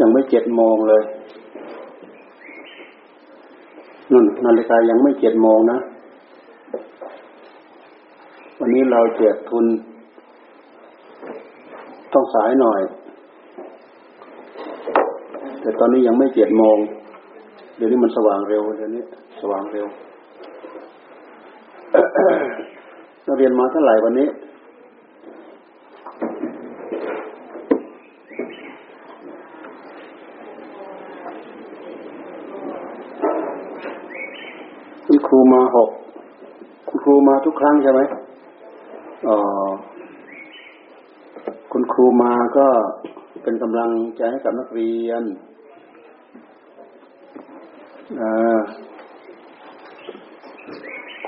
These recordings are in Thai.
ยังไม่7 โมงเลยนั่นนาฬิกายังไม่7 โมงนะวันนี้เราแจกทุนต้องสายหน่อยแต่ตอนนี้ยังไม่7 โมงเดี๋ยวนี้มันสว่างเร็วเดี๋ยวนี้สว่างเร็ว เราเรียนมาเท่าไหร่วันนี้คุณครูมา6คุณครูมาทุกครั้งใช่ไหมคุณครูมาก็เป็นกำลังใจให้กับนักเรียน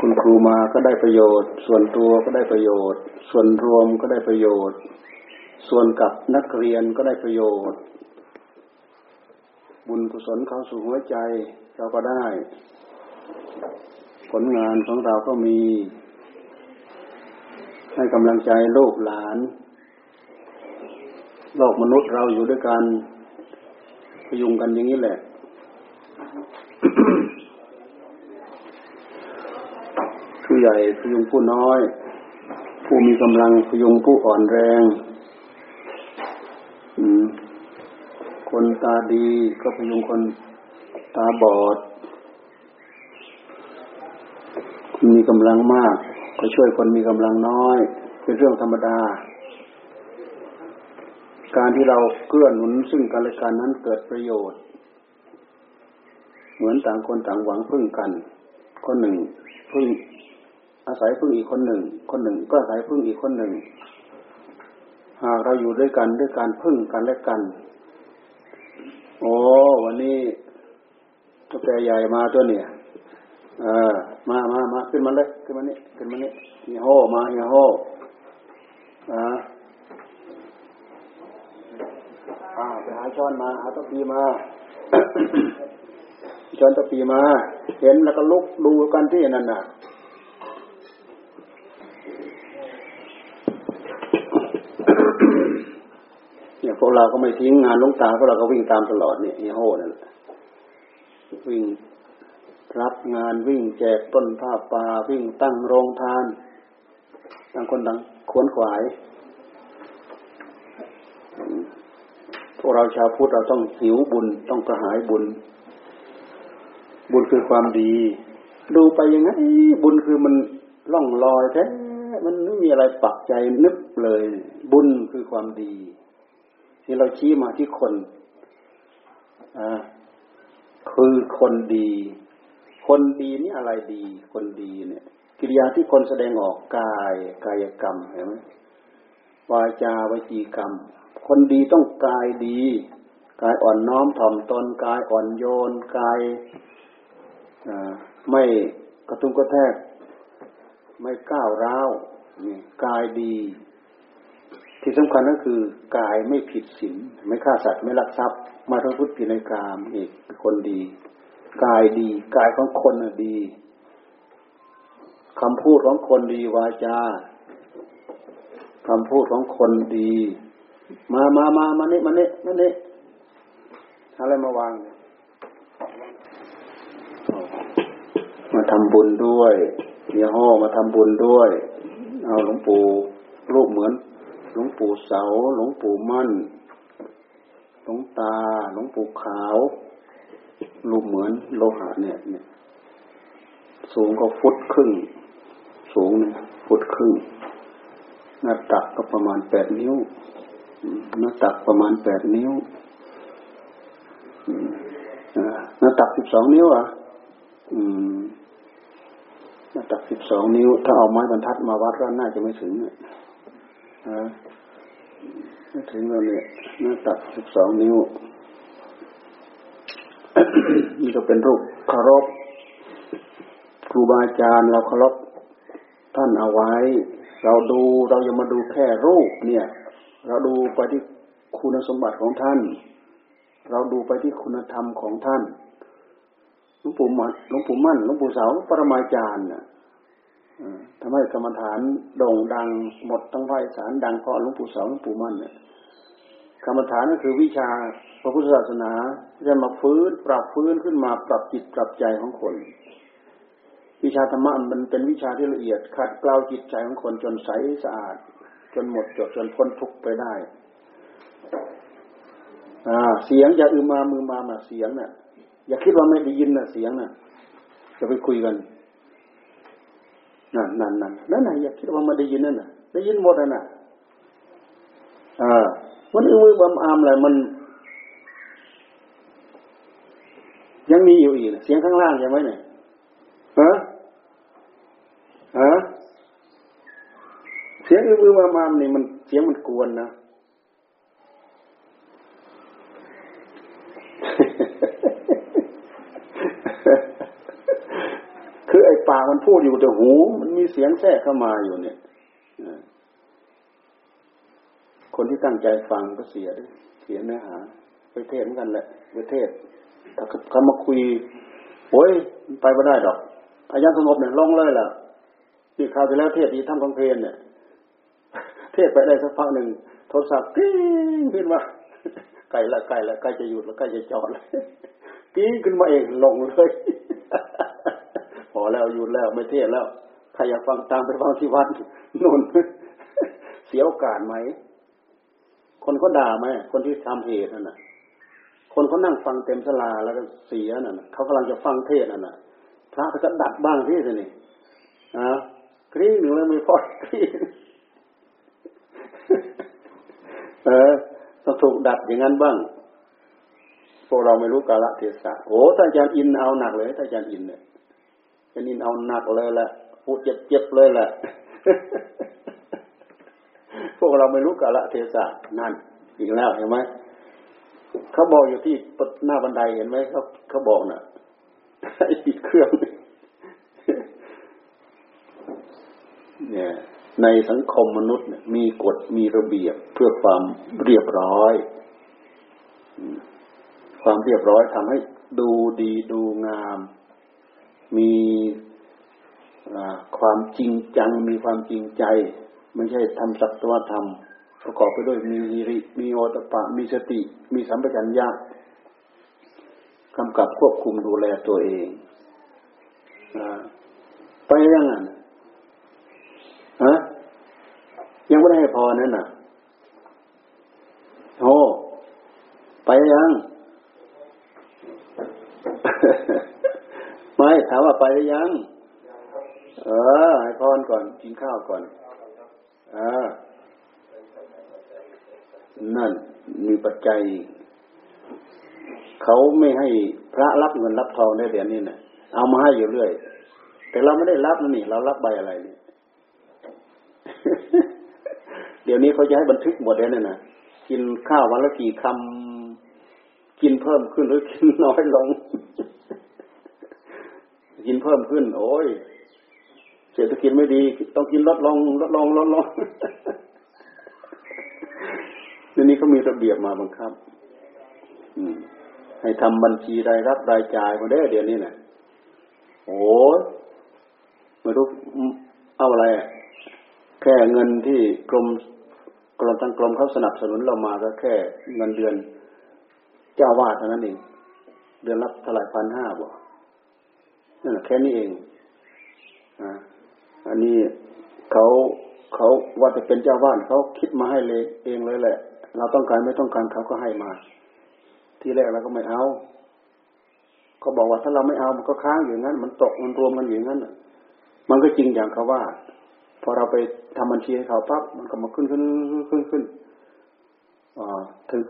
คุณครูมาก็ได้ประโยชน์ส่วนตัวก็ได้ประโยชน์ส่วนรวมก็ได้ประโยชน์ส่วนกับนักเรียนก็ได้ประโยชน์บุญกุศลเข้าสู่หัวใจเราก็ได้ผลงานของเราก็มีให้กำลังใจลูกหลานโลกมนุษย์เราอยู่ด้วยกันพยุงกันอย่างนี้แหละ ผู้ใหญ่พยุงผู้น้อยผู้มีกำลังพยุงผู้อ่อนแรงคนตาดีก็พยุงคนตาบอดมีกำลังมากก็ช่วยคนมีกำลังน้อยเป็นเรื่องธรรมดาการที่เราเกื้อหนุนซึ่งกันและกันนั้นเกิดประโยชน์เหมือนต่างคนต่างหวังพึ่งกันคนหนึ่งพึ่งอาศัยพึ่งอีกคนหนึ่งคนหนึ่งก็อาศัยพึ่งอีกคนหนึ่งหากเราอยู่ด้วยกันด้วยการพึ่งกันและกันโอ้วันนี้ตุ๊กแกใหญ่มาตัวเนี่ยมาขึ้นมาเลยขึ้นมานี่ขึ้นมานี่ฮีโฮมาฮีโฮไปหาช้อนมาหาตะปีมา ช้อนตะปีมาเห็นแล้วก็ลุกดูกันที่นั่นน่ะเนี่ยพวกเราก็ไม่ทิ้งงานหลวงตาพวกเราก็วิ่งตามตลอดเนี่ยฮีโฮนั่นวิ่งรับงานวิ่งแจกต้นผ้าป่าวิ่งตั้งโรงทานต่างคนต่างขวนขวายพวกเราชาวพุทธเราต้องหิวบุญต้องกระหายบุญบุญคือความดีดูไปยังไงบุญคือมันล่องลอยแท้มันไม่มีอะไรปักใจนึกเลยบุญคือความดีที่เราชี้มาที่คนคือคนดีคนดีนี่อะไรดีคนดีเนี่ยกิริยาที่คนแสดงออกกายกรรมเห็นไหมวาจาวจีกรรมคนดีต้องกายดีกายอ่อนน้อมถ่อมตนกายอ่อนโยนกายไม่กระตุ้งกระแทกไม่ก้าวร้าวนี่กายดีที่สำคัญก็คือกายไม่ผิดศีลไม่ฆ่าสัตว์ไม่ลักทรัพย์ไม่ประพฤติผิดในกามอีกคนดีกายดีกายของคนดีคำพูดของคนดีวาจาคำพูดของคนดีมานี่มานี่อะไรมาวางมาทำบุญด้วยเฮียฮ้อมาทำบุญด้วยเอาหลวงปู่รูปเหมือนหลวงปู่เสาหลวงปู่มั่นหลวงตาหลวงปู่ขาวรูปเหมือนโลหะเนี่ยสูงก็1.5 ฟุตสูงเนี่ย1.5 ฟุตหน้าตักก็ประมาณ8 นิ้วหน้าตักประมาณ8 นิ้วหน้าตัก12 นิ้วอ่ะหน้าตัก12 นิ้วถ้าเอาไม้บรรทัดมาวัดก็น่าจะไม่ถึงเนี่ยไม่ถึงแล้วเนี่ยหน้าตัก12 นิ้วนี่ก็เป็นรูปเคารพครูบาอาจารย์เราเคารพท่านเอาไว้เราดูเราอย่ามาดูแค่รูปเนี่ยเราดูไปที่คุณสมบัติของท่านเราดูไปที่คุณธรรมของท่านหลวงปู่มั่นหลวงปู่เสาปรมาจารย์น่ะ ทำให้กรรมฐานโด่งดังหมดทั้งภาคอีสานดังเพราะหลวงปู่เสาหลวงปู่มั่นเนี่ยกรรมฐานก็คือวิชาพระพุทธศาสนาจะมาฟื้นปรับฟื้นขึ้นมาปรับจิตปรับใจของคนวิชาธรรมะมันเป็นวิชาที่ละเอียดขัดเกลาจิตใจของคนจนใสสะอาดจนหมดจดจนพ้นทุกข์ไปได้เสียงอย่าอือมามือมามาเสียงน่ะอย่าคิดว่าไม่ได้ยินน่ะเสียงน่ะจะไปคุยกันนั่นอย่าคิดว่าไม่ได้ยินนั่นน่ะได้ยินหมดน่ะมันอือมืออามอะไรมันยังมีอยู่อีกเสียงข้างล่างใช่ไหมเนี่ยเสียงอือมือมามนี่มันเสียงมันกวนนะคือไอ้ปากมันพูดอยู่แต่หูมันมีเสียงแทรกเข้ามาอยู่เนี่ยคนที่ตั้งใจฟังก็เสียเนื้อหาไปเทศน์กันแหละไปเทศน์ถ้าเขามาคุยโอ้ยไปไม่ได้ดอกอาจารย์สงบเนี่ยลงเลยล่ะที่คราวที่แล้วเทศที่ทำกองเพลนเนี่ยเทศไปได้สักพักหนึ่งโทรศัพท์กิ้งขึ้นมาไกลละใกล้จะหยุดแล้วใกล้จะจอดเลยกิ้งขึ้นมาเองลงเลยพอแล้วหยุดแล้วไม่เทศแล้วใครอยากฟังตามไปฟังที่วัดนนเสียโอกาสไหมคนเขาด่าไหมคนที่ทำเหตุนั่นน่ะคนเขานั่งฟังเต็มศาลาแล้วก็เสียนั่นน่ะเขากำลังจะฟังเทศนั่นน่ะพระก็ดัดบ้างที่สินี่กรี๊ดหนึ่งแล้วมีพอดกรี๊ดต้องถูกดัดอย่างนั้นบ้างพวกเราไม่รู้กาลเทศะโอ้ท่านอาจารย์อินเอาหนักเลยท่านอาจารย์อินเนี่ยท่านอินเอาหนักเลยแหละพูดเจ็บๆเลยแหละพวกเราไม่รู้กาลเทศะนั่นอีกแล้วเห็นไหมเขาบอกอยู่ที่หน้าบันไดเห็นไหมเขาบอกน่ะไอ้ปิดเครื่องเนี่ยในสังคมมนุษย์มีกฎมีระเบียบเพื่อความเรียบร้อยความเรียบร้อยทำให้ดูดีดูงามมีความจริงจังมีความจริงใจไม่ใช่ทำสักตัวทำประกอบไปด้วยมีหิริมีโอตปะมีสติมีสัมปชัญญะกำกับควบคุมดูแลตัวเองไปยังไงยังไม่ได้ให้พอนั่นน่ะโอ้ไปยัง ไม่ถามว่าไปหรือยังให้พรก่อนกินข้าวก่อนนั่นมีปัจจัยเขาไม่ให้พระรับเงินรับทองได้เดี๋ยวนี้นะเอามาให้อยู่เรื่อยแต่เราไม่ได้รับนะนี่เรารับใบอะไรนี่ เดี๋ยวนี้เขาจะให้บันทึกหมดเลยนะกินข้าววันละกี่คำกินเพิ่มขึ้นหรือกินน้อยลง กินเพิ่มขึ้นโอ้ยเศรษฐกิจไม่ดีต้องกินลดลง เดี๋ยวนี้เขามีระเบียบมาบังคับให้ทำบัญชีรายรับรายจ่ายมาได้เดี๋ยวนี้นะโอ้ไม่รู้เอาอะไรแค่เงินที่กรมทางกรมเขาสนับสนุนเรามาก็แค่เงินเดือนเจ้าวาดเท่านั้นเองเดือนรับเท่าไหร่1,500บ่นั่นแค่นี้เองอันนี้เขาว่าจะเป็นเจ้าวาดเขาคิดมาให้เลยเองเลยแหละเราต้องการไม่ต้องการเขาก็ให้มาทีแรกเราก็ไม่เอาก็บอกว่าถ้าเราไม่เอามันก็ค้างอยู่งั้นมันตกมันรวมมันอยู่งั้นมันก็จริงอย่างเขาว่าพอเราไปทำบัญชีให้เขาปั๊บมันก็มาขึ้นถึง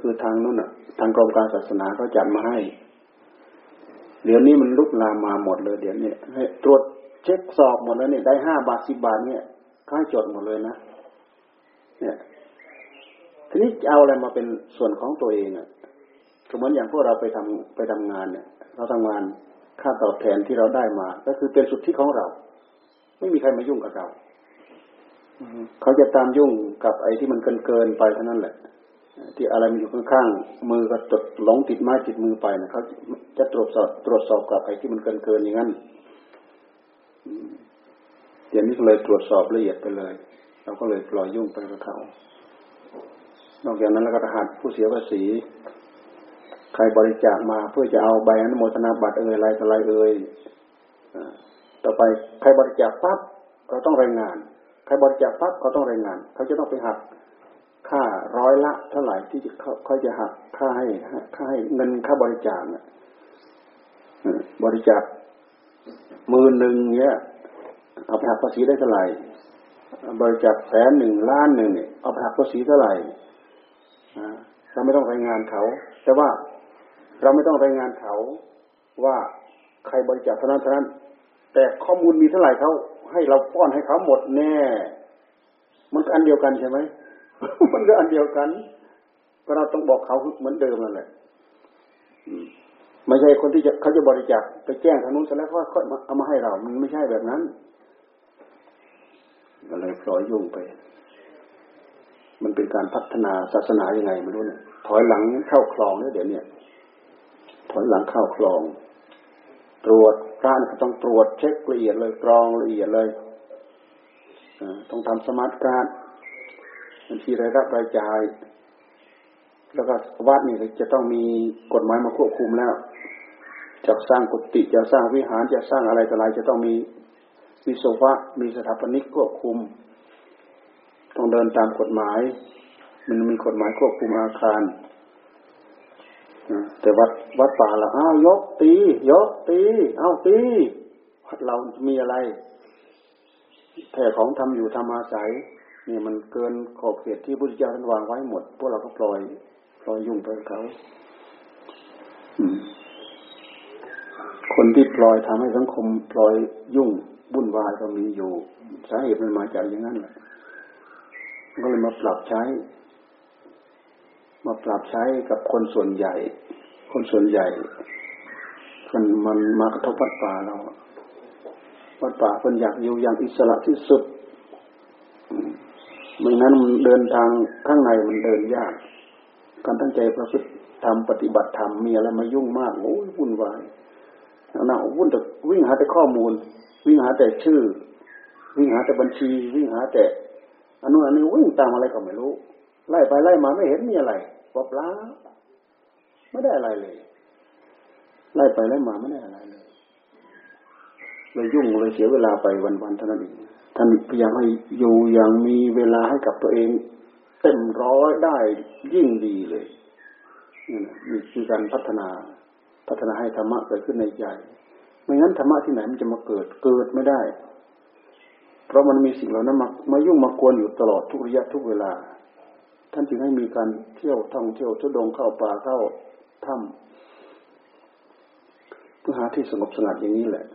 คือทางนู้นน่ะทางกรมการศาสนาเขาจัดมาให้เดี๋ยวนี้มันลุกลามมาหมดเลยเดี๋ยวนี้ให้ตรวจเช็คสอบหมดแล้วเนี่ยได้5 บาท10 บาทเนี่ยค่าจดหมดเลยนะเนี่ยทีนี้จะเอาอะไรมาเป็นส่วนของตัวเองอ่ะสมมติอย่างพวกเราไปทำงานเนี่ยเราทำงานค่าตอบแทนที่เราได้มาก็คือเป็นสุดที่ของเราไม่มีใครมายุ่งกับเราเขาจะตามยุ่งกับไอ้ที่มันเกินไปเท่านั้นแหละที่อะไรมันอยู่ข้างๆมือก็จดหลงติดไม้ติดมือไปนะเขาจะตรวจสอบกับไอ้ที่มันเกินอย่างนั้น อย่างนี้ก็เลยตรวจสอบละเอียดไปเลยเราก็เลยปล่อยยุ่งไปกับเขานอกจากนั้นแล้วก็หัดผู้เสียภาษีใครบริจาคมาเพื่อจะเอาใบอนุโมทนาบัตรเอ่ยอะไรต่ออะไรเอ่ยต่อไปใครบริจาคปั๊บเราต้องรายงานใครบริจาคปั๊บเขาต้องรายงานเขาจะต้องไปหักค่าร้อยละเท่าไหร่ที่เขาจะหักค่าให้เงินค่าบริจาคเนี่ยบริจาค10,000เนี่ยเอาไปหักภาษีได้เท่าไหร่บริจาค100,0001,000,000เนี่ยเอาไปหักภาษีเท่าไหร่เราไม่ต้องรายงานเขาแต่ว่าเราไม่ต้องรายงานเขาว่าใครบริจาคเท่านั้นเท่านั้นแต่ข้อมูลมีเท่าไหร่เขาให้เราป้อนให้เขาหมดแน่มันก็อันเดียวกันใช่ไหม มันก็อันเดียวกันก็เราต้องบอกเขาเหมือนเดิมนั่นแหละไม่ใช่คนที่เขาจะบริจาคไปแจ้งทางนู้นซะแล้วค่อยเอามาให้เรามันไม่ใช่แบบนั้นอะไรพลอยยุ่งไปมันเป็นการพัฒนาศาสนายังไงไม่รู้เนี่ยถอยหลังเข้าคลองแล้วเดี๋ยวนี้ถอยหลังเข้าคลองตรวจพระก็ต้องตรวจเช็คละเอียดเลยกรองละเอียดเลยต้องทำสมาร์ทการ์ดบัญชีรายรับรายจ่ายแล้วก็วัดนี่จะต้องมีกฎหมายมาควบคุมแล้วจะสร้างกุฏิจะสร้างวิหารจะสร้างอะไรต่ออะไรจะต้องมีวิศวะมีสถาปนิกควบคุมต้องเดินตามกฎหมายมันมีกฎหมายควบคุมอาคารแต่วัดป่าละอ้าวยกตียกตีเอ้าตีวัดเรามีอะไรแผ่ของทำอยู่ทำอาศัยเนี่ยมันเกินขอบเขตที่พุทธเจ้าท่านวางไว้หมดพวกเราก็ปล่อยยุ่งไปเขาคนที่ปล่อยทำให้สังคมปล่อยยุ่งวุ่นวายก็มีอยู่สาเหตุมันมาจากอย่างนั้นแหละก็เลยมาปรับใช้กับคนส่วนใหญ่คนมันมากระทบวัดป่าเราวัดป่าคนอยากอยู่อย่างอิสระที่สุดไม่งั้นมันเดินทางข้างในมันเดินยากการตั้งใจประพฤติธรรมปฏิบัติธรรมมีอะไรมายุ่งมากโอ้ยวุ่นวายหน้าวุ่นแต่วิ่งหาแต่ข้อมูลวิ่งหาแต่ชื่อวิ่งหาแต่บัญชีวิ่งหาแต่อันนู้นอันนี้วิ่งตามอะไรก็ไม่รู้ไล่ไปไล่มาไม่เห็นมีอะไรปลาปลาไม่ได้อะไรเลยไล่ไปไล่มาไม่ได้อะไรเลยเลยยุ่งเลยเสียเวลาไปวันๆเท่านั้นเองท่านพยายามให้อยู่อย่างมีเวลาให้กับตัวเองเต็มร้อยได้ยิ่งดีเลยนี่นะนี่คือการพัฒนาให้ธรรมะเกิดขึ้นในใจไม่งั้นธรรมะที่ไหนมันจะมาเกิดไม่ได้เพราะมันมีสิ่งเหล่านั้นมายุ่งมากวนอยู่ตลอดทุกระยะทุกเวลาท่านจึงให้มีการเที่ยวท่องเที่ยวทุดงเข้าป่าเข้าถ้ำเพื่อหาที่สงบสงัดอย่างนี้แหละ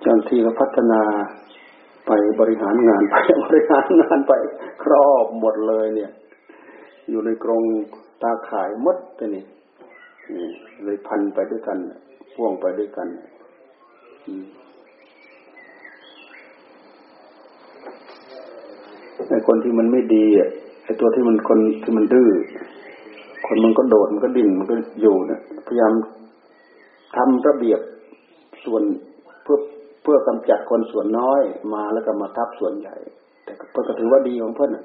เจ้าหน้าที่ก็พัฒนาไปบริหารงานไปครอบหมดเลยเนี่ยอยู่ในกรงตาข่ายมดไปนี่เลยพันไปด้วยกันพ่วงไปด้วยกันไอ้คนที่มันไม่ดีอ่ะไอ้ตัวที่มันคนที่มันดื้อคนมันก็โดดมันก็ดิ้นมันก็อยู่เนี่ยพยายามทำระเบียบส่วนเพื่อกำจัดคนส่วนน้อยมาแล้วก็มาทับส่วนใหญ่แต่ก็ถือว่าดีของเพื่อน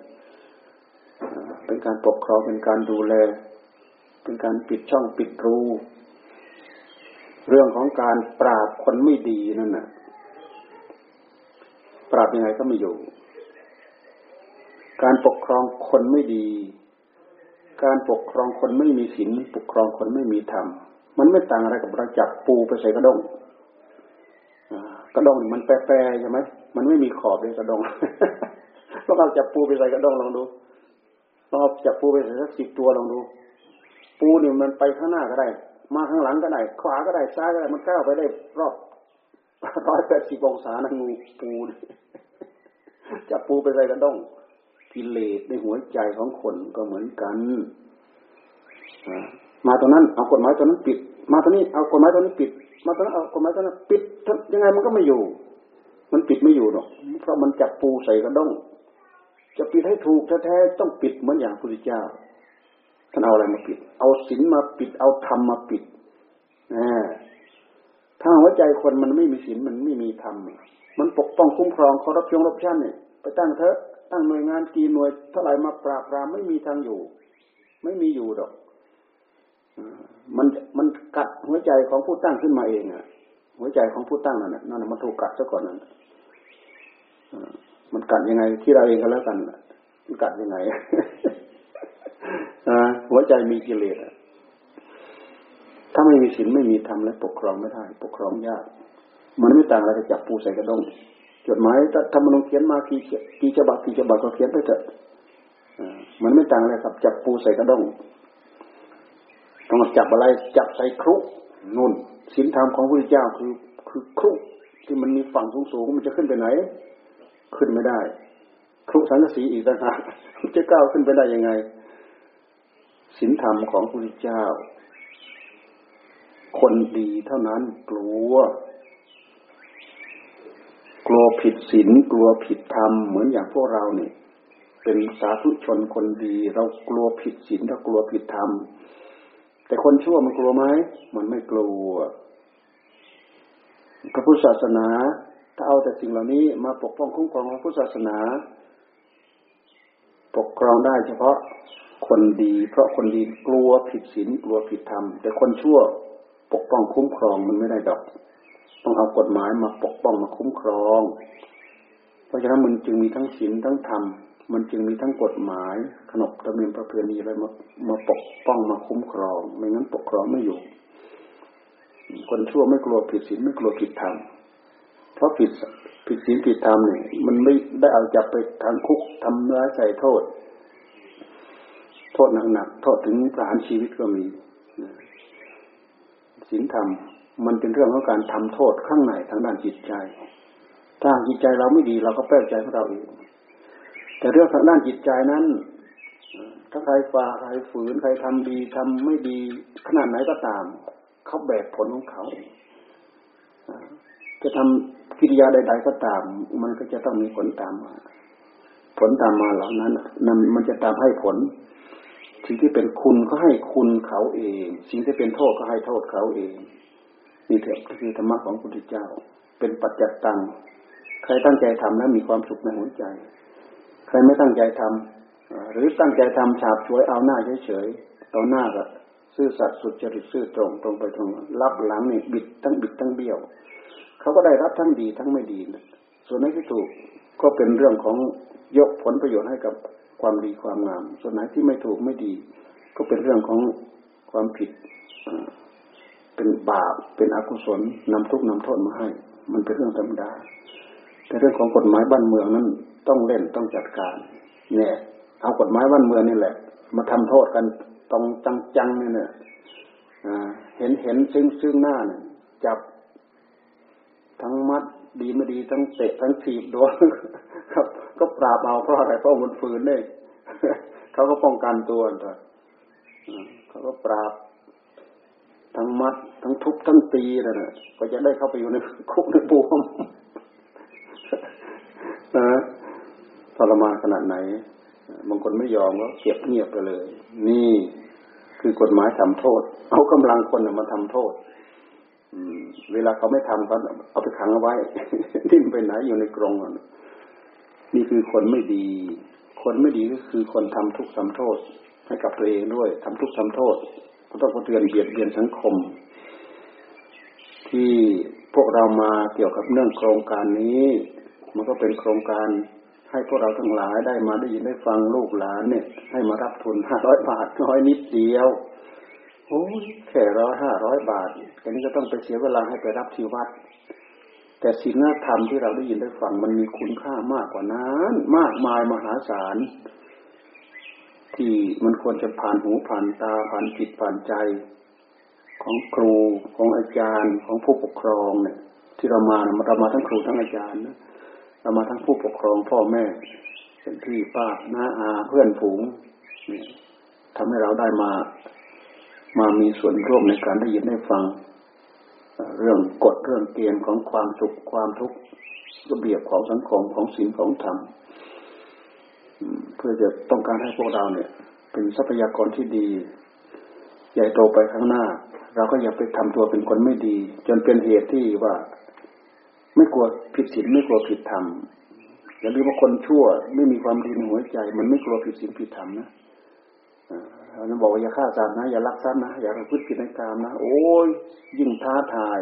เป็นการปกครองเป็นการดูแลเป็นการปิดช่องปิดรูเรื่องของการปราบคนไม่ดีนั่นน่ะปราบยังไงก็ไม่อยู่การปกครองคนไม่ดีการปกครองคนไม่มีศีลปกครองคนไม่มีธรรมมันไม่ต่างอะไรกับเราจับปูไปใส่กระด้งกระด้งมันแปรๆใช่ไหมมันไม่มีขอบเลยกระด้งลองเอาจับปูไปใส่กระด้งลองดูลองเอาจับปูไปใส่สัก10ตัวลองดูปูนี่มันไปข้างหน้าก็ได้มาข้างหลังก็ได้ขวาก็ได้ซ้ายก็ได้มันก้าวไปได้รอบ180องศานะงูปูจับปูไปใส่กระด้งกิเลสในหัวใจของคนก็เหมือนกันมาตรงนั้นเอากฎหมายตัวนั้นปิดมาตรงนี้เอากฎหมายตัวนี้ปิดมาตรงนั้นเอากฎหมายตัวนั้นปิดยังไงมันก็ไม่อยู่มันปิดไม่อยู่หรอกเพราะมันจับปูใส่กระด้งจะปิดให้ถูกแท้ๆต้องปิดเหมือนอย่างพระพุทธเจ้าท่านเอาอะไรมาปิดเอาศีลมาปิดเอาธรรมมาปิด ถ้าหัวใจคนมันไม่มีศีลมันไม่มีธรรมมันปกป้องคุ้มครองเคารพยงรบชั้นเนี่ยไปตั้งเถอะตั้งหน่วยงานกี่หน่วยเท่าไหร่มาปราบปรามไม่มีทางอยู่ไม่มีอยู่ดอกมันกัดหัวใจของผู้ตั้งขึ้นมาเองอ่ะหัวใจของผู้ตั้งนั่นมันถูกกัดซะก่อนนั่นมันกัดยังไงที่เราเองก็แล้วกันมันกัดยังไงหัวใจมีกิเลสถ้าไม่มีศีลไม่มีธรรมและปกครองไม่ได้ปกครองยากมันไม่ต่างอะไรกับจับปูใส่กระด้งจดหมายธรรมนูญเขียนมากี่ฉบับก็เขียนไปเถอะมันไม่ต่างอะไรกับจับปูใส่กระด้งต้องจับอะไรจับใส่ครุนุ่นศีลธรรมของพระพุทธเจ้าคือครุที่มันมีฝั่งสูงๆมันจะขึ้นไปไหนขึ้นไม่ได้ครุสังกสีอีกต่างหากจะก้าวขึ้นไปได้ยังไงศีลธรรมของพระพุทธเจ้าคนดีเท่านั้นกลัวผิดศีลกลัวผิดธรรมเหมือนอย่างพวกเราเนี่ยเป็นสาธุชนคนดีเรากลัวผิดศีลเรากลัวผิดธรรมแต่คนชั่วมันกลัวไหมมันไม่กลัวพระพุทธศาสนาถ้าเอาแต่สิ่งเหล่านี้มาปกป้องคุ้มครองพระพุทธศาสนาปกครองได้เฉพาะคนดีเพราะคนดีกลัวผิดศีลกลัวผิดธรรมแต่คนชั่วปกป้องคุ้มครองมันไม่ได้ดอกต้องเอากฎหมายมาปกป้องมาคุ้มครองเพราะฉะนั้นมันจึงมีทั้งศีลทั้งธรรมมันจึงมีทั้งกฎหมายขนบธรรมเนียมประเพณีอะไรมาปกป้องมาคุ้มครองไม่งั้นปกครองไม่อยู่คนชั่วไม่กลัวผิดศีลไม่กลัวผิดธรรมเพราะผิดศีลผิดธรรมเนี่ยมันไม่ได้เอาจับไปทางคุกทำร้ายใส่โทษหนักๆโทษถึงประหารชีวิตก็มีศีลธรรมมันเป็นเรื่องของการทำโทษข้างในทางด้านจิตใจถ้าจิตใจเราไม่ดีเราก็แปลกใจของเราเองแต่เรื่องทางด้านจิตใจนั้นถ้าใครฝ่าใครฝืนใครทำดีทำไม่ดีขนาดไหนก็ตามเขาแบกผลของเขาจะทำกิริยาใดๆก็ตามมันก็จะต้องมีผลตามมาผลตามมาเหล่านั้นมันจะตามให้ผลสิ่งที่เป็นคุณก็ให้คุณเขาเองสิ่งที่เป็นโทษก็ให้โทษเขาเองนี่เถอะคือธรรมะของพระพุทธเจ้าเป็นปัจจัตตังใครตั้งใจทำแล้วมีความสุขในหัวใจใครไม่ตั้งใจทำหรือตั้งใจทำฉาบฉวยเอาหน้าเฉยๆต่อหน้าก็ซื่อสัตย์สุจริตซื่อตรงตรงไปตรงรับหลังนี่บิดทั้งเบี้ยวเขาก็ได้รับทั้งดีทั้งไม่ดีส่วนไหนที่ถูกก็เป็นเรื่องของยกผลประโยชน์ให้กับความดีความงามส่วนไหนที่ไม่ถูกไม่ดีก็เป็นเรื่องของความผิดเป็นบาปเป็นอกุศลนำทุกข์นำโทษมาให้มันเป็นเรื่องธรรมดาแต่เรื่องของกฎหมายบ้านเมืองนั้นต้องเล่นต้องจัดการเนี่ยเอากฎหมายบ้านเมืองนี่แหละมาทำโทษกันตรงจังๆนี่เนี่ยเห็นซึ่งหน้าเนี่ยจับทั้งมัดดีไม่ดีทั้งเตะทั้งถีบโดนครับก็ปราบเอาเพราะอะไรเพราะมันฝืนเนี่ยเขาก็ป้องกันตัวนะเขาก็ปราบทั้งมัดทั้งทุบทั้งตีนั่นน่ะก็จะได้เข้าไปอยู่ในคุกในบวมทรมานขนาดไหนบางคนไม่ยอมก็เก็บเงียบไปเลยนี่คือกฎหมายทำโทษเอากำลังคนมาทำโทษเวลาเขาไม่ทำก็เอาไปขังเอาไว้ดิ้นไปไหนอยู่ในกรงนี่คือคนไม่ดีคนไม่ดีก็คือคนทำทุกข์ทำโทษให้กับตัวเองด้วยทำทุกข์ทำโทษก็ต้องกระเทือนเบียดเบียนสังคมที่พวกเรามาเกี่ยวกับเรื่องโครงการนี้มันก็เป็นโครงการให้พวกเราทั้งหลายได้มาได้ยินได้ฟังลูกหลานเนี่ยให้มารับทุน500 บาทน้อยนิดเดียวโอ้แค่500 บาทอันนี้ก็ต้องไปเสียเวลาให้ไปรับที่วัดแต่ศีลธรรมที่เราได้ยินได้ฟังมันมีคุณค่ามากกว่านั้นมากมายมหาศาลที่มันควรจะผ่านหูผ่านตาผ่านจิตผ่านใจของครูของอาจารย์ของผู้ปกครองเนี่ยที่เรามาทั้งครูทั้งอาจารย์นะเรามาทั้งผู้ปกครองพ่อแม่เป็นพี่ป้าน้าอาเพื่อนฝูงทำให้เราได้มามีส่วนร่วมในการได้ยินได้ฟังเรื่องกฎเรื่องเกณฑ์ของความสุขความทุกข์ระเบียบของสังคมของศีลของธรรมเพื่อจะต้องการให้พวกเราเนี่ยเป็นทรัพยากรที่ดี ใหญ่โตไปข้างหน้าเราก็อย่าไปทำตัวเป็นคนไม่ดีจนเป็นเหตุที่ว่าไม่กลัวผิดศีลไม่กลัวผิดธรรมอย่าลืมว่าคนชั่วไม่มีความดีในหัวใจมันไม่กลัวผิดศีลผิดธรรมนะเราจะบอกว่าอย่าฆ่าสัตว์นะอย่าลักทรัพย์นะอย่าประพฤติผิดในกามนะโอ้ยยิ่งท้าทาย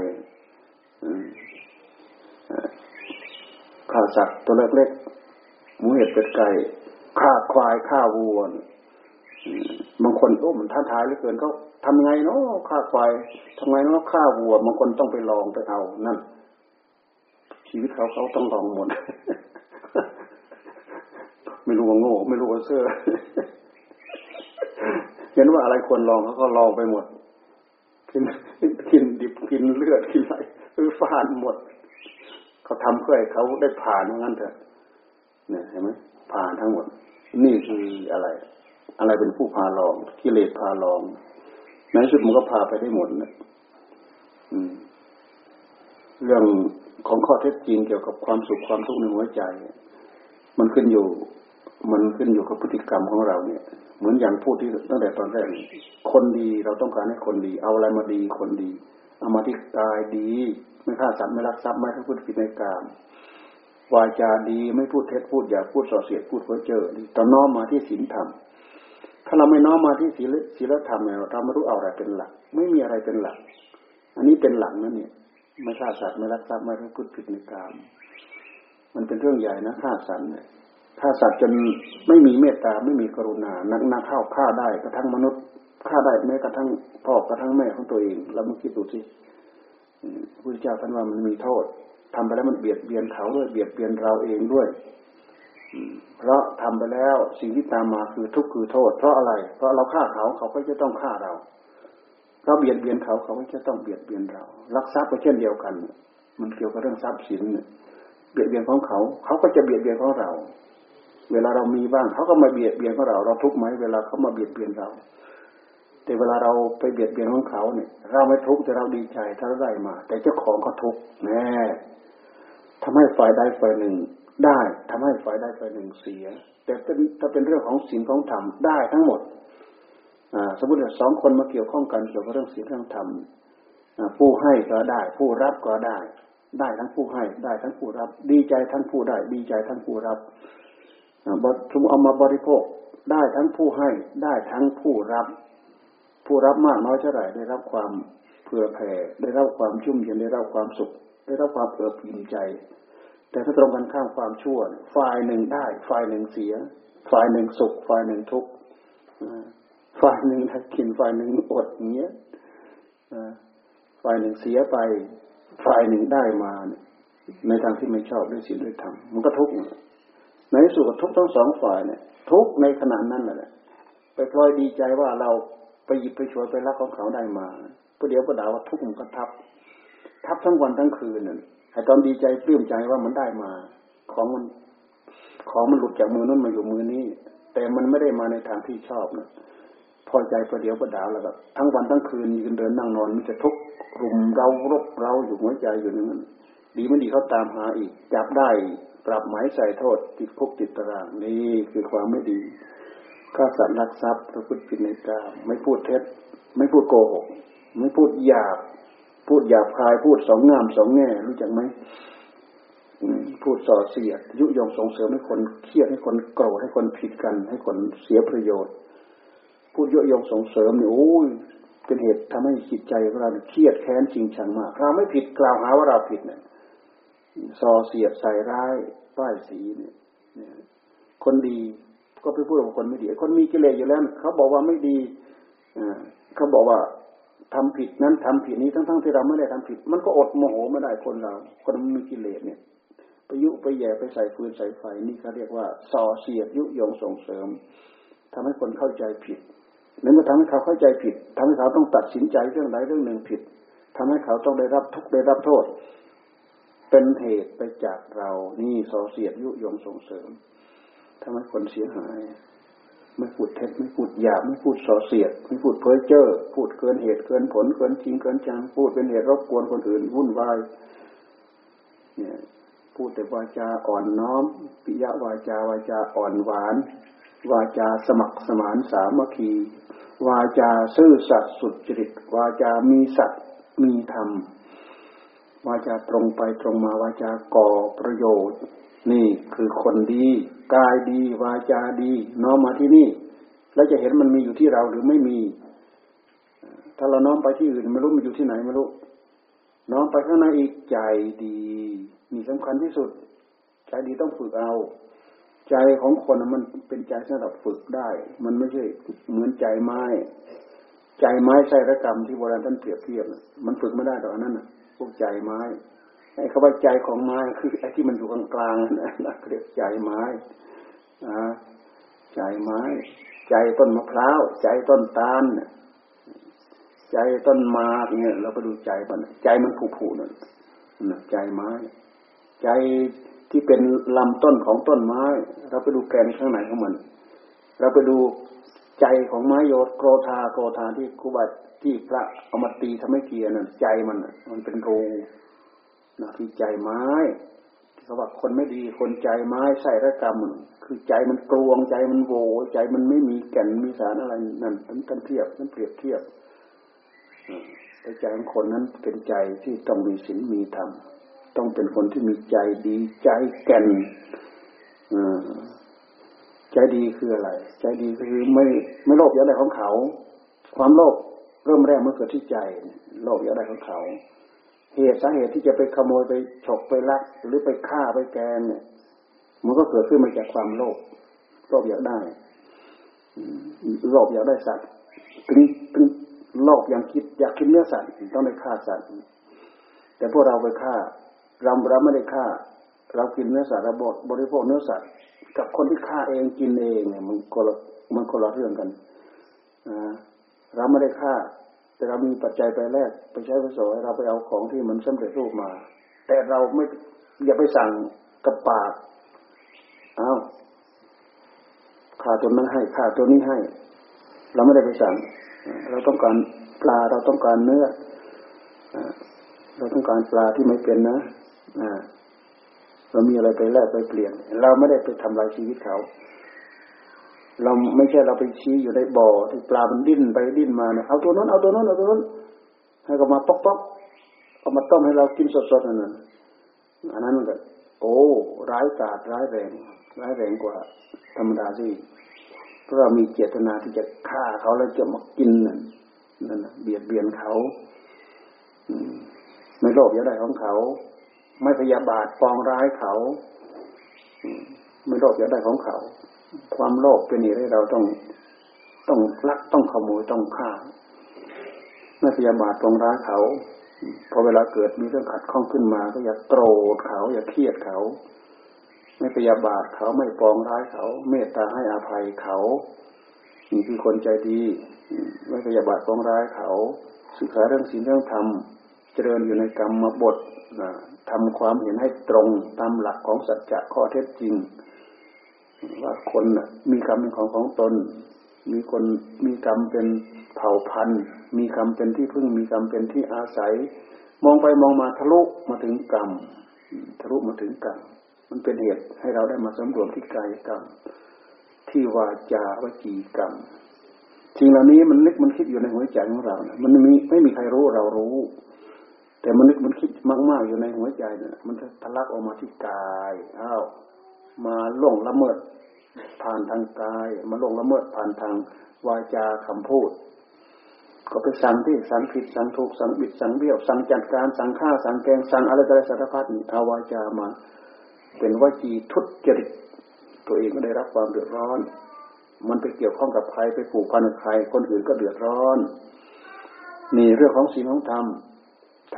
ฆ่าสัตว์ตัวเล็กๆหมูเห็ดเป็ดไก่ฆ่าควายฆ่าวัวบางคนโอ้มันท้าทายเหลือเกินเขาทำไงเนาะฆ่าควายทำไงเนาะฆ่าวัวบางคนต้องไปลองไปเอานั่นชีวิตเขาต้องลองหมด ไม่รู้ว่าโง่ไม่รู้ว่าเซ่อ เห็นว่าอะไรควรลองเขาก็ลองไปหมดกินดิบกินเลือดกินอะไรฟาดหมดเขาทำเพื่อให้เขาได้ผ่านงั้นเถอะเนี่ยเห็นไหมผ่านทั้งหมดนี่คืออะไรอะไรเป็นผู้พาลองกิเลสพาลองในสุดมันก็พาไปได้หมดนะเรื่องของข้อเท็จจริงเกี่ยวกับความสุขความทุกข์ในหัวใจมันขึ้นอยู่กับพฤติกรรมของเราเนี่ยเหมือนอย่างพูดที่ตั้งแต่ตอนแรกคนดีเราต้องการให้คนดีเอาอะไรมาดีคนดีเอามาที่กายดีไม่ฆ่าสัตว์ไม่ลักทรัพย์ไม่พูดผิดในกามวาจาดีไม่พูดเท็จพูดอย่าพูดส่อเสียดพูดเพ้อเจ้อต้องน้อมมาที่ศีลธรรมถ้าเราไม่น้อมมาที่ศีลธรรมเนี่ยเราไม่รู้เอาอะไรเป็นหลักไม่มีอะไรเป็นหลักอันนี้เป็นหลักนะเนี่ยไม่ฆ่าสัตว์ไม่ลักทรัพย์ไม่พูดผิดในกามมันเป็นเรื่องใหญ่นะฆ่าสัตว์เนี่ยฆ่าสัตว์จนไม่มีเมตตาไม่มีกรุณานักฆ่าได้กระทั่งมนุษย์ฆ่าได้แม้กระทั่งพ่อกระทั่งแม่ของตัวเองแล้วมึงคิดดูสิพระพุทธเจ้าท่านว่ามันมีโทษทำไปแล้วมันเบียดเบียนเขาด้วยเบียดเบียนเราเองด้วยเพราะทำไปแล้วสิ่งที่ตามมาคือทุกข์คือโทษเพราะอะไรเพราะเราฆ่าเขาเขาก็จะต้องฆ่าเราเราเบียดเบียนเขาเขาก็จะต้องเบียดเบียนเราลักทรัพย์ก็เช่นเดียวกันมันเกี่ยวกับเรื่องทรัพย์สินเบียดเบียนของเขาเขาก็จะเบียดเบียนของเราเวลาเรามีบ้างเขาก็มาเบียดเบียนของเราเราทุกข์ไหมเวลาเขามาเบียดเบียนเราแต่เวลาเราไปเบียดเบียนของเขาเนี่ยเราไม่ทุกข์แต่เราดีใจถ้าเราได้มาแต่เจ้าของเขาทุกข์แน่ทำให้ฝ่ายใดฝ่ายหนึ่งได้ทำให้ฝ่ายใดฝ่ายหนึ่งเสียแต่ถ้าเป็นเรื่องของศีลของธรรมได้ทั้งหมดสมมติว่าสองคนมาเกี่ยวข้องกันเกี่ยวกับเรื่องศีลเรื่องธรรมผู้ให้ก็ได้ผู้รับก็ได้ได้ทั้งผู้ให้ได้ทั้งผู้รับดีใจทั้งผู้ได้ดีใจทั้งผู้รับสมมติเอามาบริโภคได้ทั้งผู้ให้ได้ทั้งผู้รับผู้รับมากน้อยเท่าไหร่ได้รับความเผื่อแผ่ได้รับความชุ่มเย็นได้รับความสุขได้รับความเอิบอิ่มใจแต่ถ้าตรงกันข้ามความชั่วฝ่ายหนึ่งได้ฝ่ายหนึ่งเสียฝ่ายหนึ่งสุขฝ่ายหนึ่งทุกข์ฝ่ายหนึ่งได้กินฝ่ายหนึ่งอดอย่างเงี้ยฝ่ายหนึ่งเสียไปฝ่ายหนึ่งได้มาในทางที่ไม่ชอบด้วยศีลด้วยธรรมมันก็ทุกข์ในที่สุดก็ทุกข์ทั้งสองฝ่ายเนี่ยทุกข์ในขณะนั้นแหละไปพลอยดีใจว่าเราไปหยิบไปฉวยไปลักของเขาได้มาประเดี๋ยวประดาว่าทุกข์มันก็ทับทั้งวันทั้งคืนน่ะไอ้ตอนดีใจปลื้มใจว่ามันได้มาของมันหลุดจากมือนั่นมาอยู่มือนี้แต่มันไม่ได้มาในทางที่ชอบนะพอใจประเดี๋ยวประดาแล้วแบบทั้งวันทั้งคืนยืนเดินนั่งนอนมันจะทุกข์รุมเร้ารบเร้าอยู่หัวใจอยู่นั่นดีไม่ดีเขาตามหาอีกจับได้ปรับหมายใส่โทษติดคุกติดตารางนี่คือความไม่ดีฆ่าสัตว์ลักทรัพย์ประพฤติผิดในกามไม่พูดเท็จไม่พูดโกหกไม่พูดหยาบคายพูดสองงามสองแง่รู้จักไหมพูดส่อเสียดยุยงส่งเสริมให้คนเครียดให้คนโกรธให้คนผิดกันให้คนเสียประโยชน์พูดยุยงส่งเสริมนี่โอ้ยเป็นเหตุทำให้จิตใจของเราเครียดแค้นจริงชังมากเราไม่ผิดกล่าวหาว่าเราผิดเนี่ยส่อเสียดใส่ร้ายป้ายสีเนี่ยคนดีก็ไปพูดกับคนไม่ดีคนมีกิเลสอยู่แล้วเขาบอกว่าไม่ดีเขาบอกว่าทำผิดนั้นทำผิดนี้ทั้งๆที่เราไม่ได้ทำผิดมันก็อดโมโหไม่ได้คนเราคนมีกิเลสเนี่ยไปยุไปแย่ไปใส่ฟืนใส่ไฟนี่เขาเรียกว่าส่อเสียดยุยงส่งเสริมทำให้คนเข้าใจผิดเมื่อทำให้เขาเข้าใจผิดทำให้เขาต้องตัดสินใจเรื่องใดเรื่องหนึ่งผิดทำให้เขาต้องได้รับทุกข์ได้รับโทษเป็นเหตุไปจากเรานี่ส่อเสียดยุยงส่งเสริมทำให้คนเสียหายไม่พูดเท็จไม่พูดหยาบไม่พูดส่อเสียดไม่พูดเพ้อเจ้อพูดเกินเหตุเกินผลเกินจริงเกินจังพูดเป็นเหตุรบกวนคนอื่นวุ่นวายเนี่ยพูดแต่วาจาอ่อนน้อมปิยวาจาอ่อนหวาน วาจาสมัครสมานสามัคคีวาจาซื่อสัตย์สุจริตวาจามีสัตย์มีธรรมวาจาตรงไปตรงมาวาจาก่อประโยชน์นี่คือคนดีกายดีวาจาดีน้อมมาที่นี่แล้วจะเห็นมันมีอยู่ที่เราหรือไม่มีถ้าเราน้อมไปที่อื่นไม่รู้มันอยู่ที่ไหนไม่รู้น้อมไปข้างในอีกใจดีนี่สำคัญที่สุดใจดีต้องฝึกเอาใจของคนมันเป็นใจสำหรับฝึกได้มันไม่ใช่เหมือนใจไม้ไสระกรรมที่โบราณท่านเปรียบเทียบมันฝึกไม่ได้หรอกนั่นน่ะพวกใจไม้ไอ้คำว่าใจของไม้คือไอ้ที่มันอยู่กลางๆนั่นน่ะเรียกใจไม้ใจไม้ใจต้นมะพร้าวใจต้นตาลใจต้นมากเนี่ยเราไปดูใจมันใจมันผุๆนั่นน่ะใจไม้ใจที่เป็นลำต้นของต้นไม้เราไปดูแกนข้างในของมันเราไปดูใจของไม้โยดโกรธาที่ครูบาที่พระเอามาตีทำให้เกลียนั่นใจมันเป็นรูนะที่ใจไม้ที่เขาว่าคนไม่ดีคนใจไม้ไสรกรรมคือใจมันกลวงใจมันโวใจมันไม่มีแก่นมีสารอะไรนั่นท่านเทียบท่านเปรียบเทียบแต่ใจของคนนั้นเป็นใจที่ต้องมีศีลมีธรรมต้องเป็นคนที่มีใจดีใจแก่นใจดีคืออะไรใจดีคือไม่โลภอยากได้ของเขาความโลภเริ่มแรกมันเกิดที่ใจโลภอยากได้ของเขาเหตุสาเหตุที่จะไปขโมยไปฉกไปลักหรือไปฆ่าไปแกงเนี่ยมันก็เกิดขึ้นมาจากความโลภอยากได้โลภอยากได้สัตว์ถึงโลภอย่างคิดอยากกินเนื้อสัตว์ต้องได้ฆ่าสัตว์แต่พวกเราไปฆ่าเราไม่ได้ฆ่าเรากินเนื้อสัตว์เราบริโภคเนื้อสัตว์กับคนที่ฆ่าเองกินเองเนี่ยมันคนละเรื่องกันเราไม่ได้ฆ่าแต่เรามีปัจจัยไปแลกไปใช้ไปสอยเราไปเอาของที่มันสำเร็จรูปมาแต่เราไม่อย่าไปสั่งกับปากเอาฆ่าตัวนั้นให้ฆ่าตัวนี้ให้เราไม่ได้ไปสั่งเราต้องการปลาเราต้องการเนื้อเราต้องการปลาที่ไม่เป็นนะเรามีอะไรไปแลกไปเปลี่ยนเราไม่ได้ไปทำลายชีวิตเขาเราไม่ใช่เราไปชี้อยู่ในบ่อที่ปลามันดิ้นไปดิ้นมาเนี่ยเอาตัวนั้นเอาตัวนั้นเอาตัวนั้นให้เขามาป๊อกๆเอามาต้มให้เรากินสดๆนั่นน่ะอันนั้นมันก็โอ้ร้ายกาจร้ายแรงกว่าธรรมดาสิเพราะเรามีเจตนาที่จะฆ่าเขาแล้วจะมากินนั่นน่ะเบียดเบียนเขาไม่โลภอยากได้ของเขาไม่พยาบาทปองร้ายเขาไม่โลภอยากได้ของเขาความโลภเป็นเหตุให้เราต้องลักต้องขโมยต้องฆ่าไม่พยาบาทปองร้ายเขาพอเวลาเกิดมีเรื่องขัดข้องขึ้นมาก็อย่าโกรธเขาอย่าเครียดเขาไม่พยาบาทเขาไม่ปองร้ายเขาเมตตาให้อภัยเขานี่คือคนใจดีไม่พยาบาทปองร้ายเขาศึกษาเรื่องศีลเรื่องธรรมเจริญอยู่ในกรรมบททำความเห็นให้ตรงตามหลักของสัจจะข้อเท็จจริงว่าคนมีกรรมเป็นของตนมีคนมีกรรมเป็นเผ่าพันธุ์มีกรรมเป็นที่พึ่งมีกรรมเป็นที่อาศัยมองไปมองมาทะลุมาถึงกรรมมันเป็นเหตุให้เราได้มาสำรวมที่กายกรรมที่วาจาวจีกรรมสิ่งเหล่านี้มันนึกมันคิดอยู่ในหัวใจของเรานะมันไม่มีใครรู้เรารู้แต่มันนึกมันคิดมากๆอยู่ในหัวใจเนี่ยมันจะทะลักออกมาที่กายอ้าวมาล่วงละเมิดผ่านทางกายมาล่วงละเมิดผ่านทางวาจาคำพูดก็ไปสั่งที่สั่งผิดสั่งถูกสั่งบิดสั่งเบี้ยวสั่งจัดการสั่งฆ่าสั่งแกงสั่งอะไรต่ออะไรสารพัดนี่เอาวาจามาเป็นวจีทุจริตตัวเองก็ได้รับความเดือดร้อนมันไปเกี่ยวข้องกับใครไปผูกพันกับใครคนอื่นก็เดือดร้อนนี่เรื่องของศีลของธรรม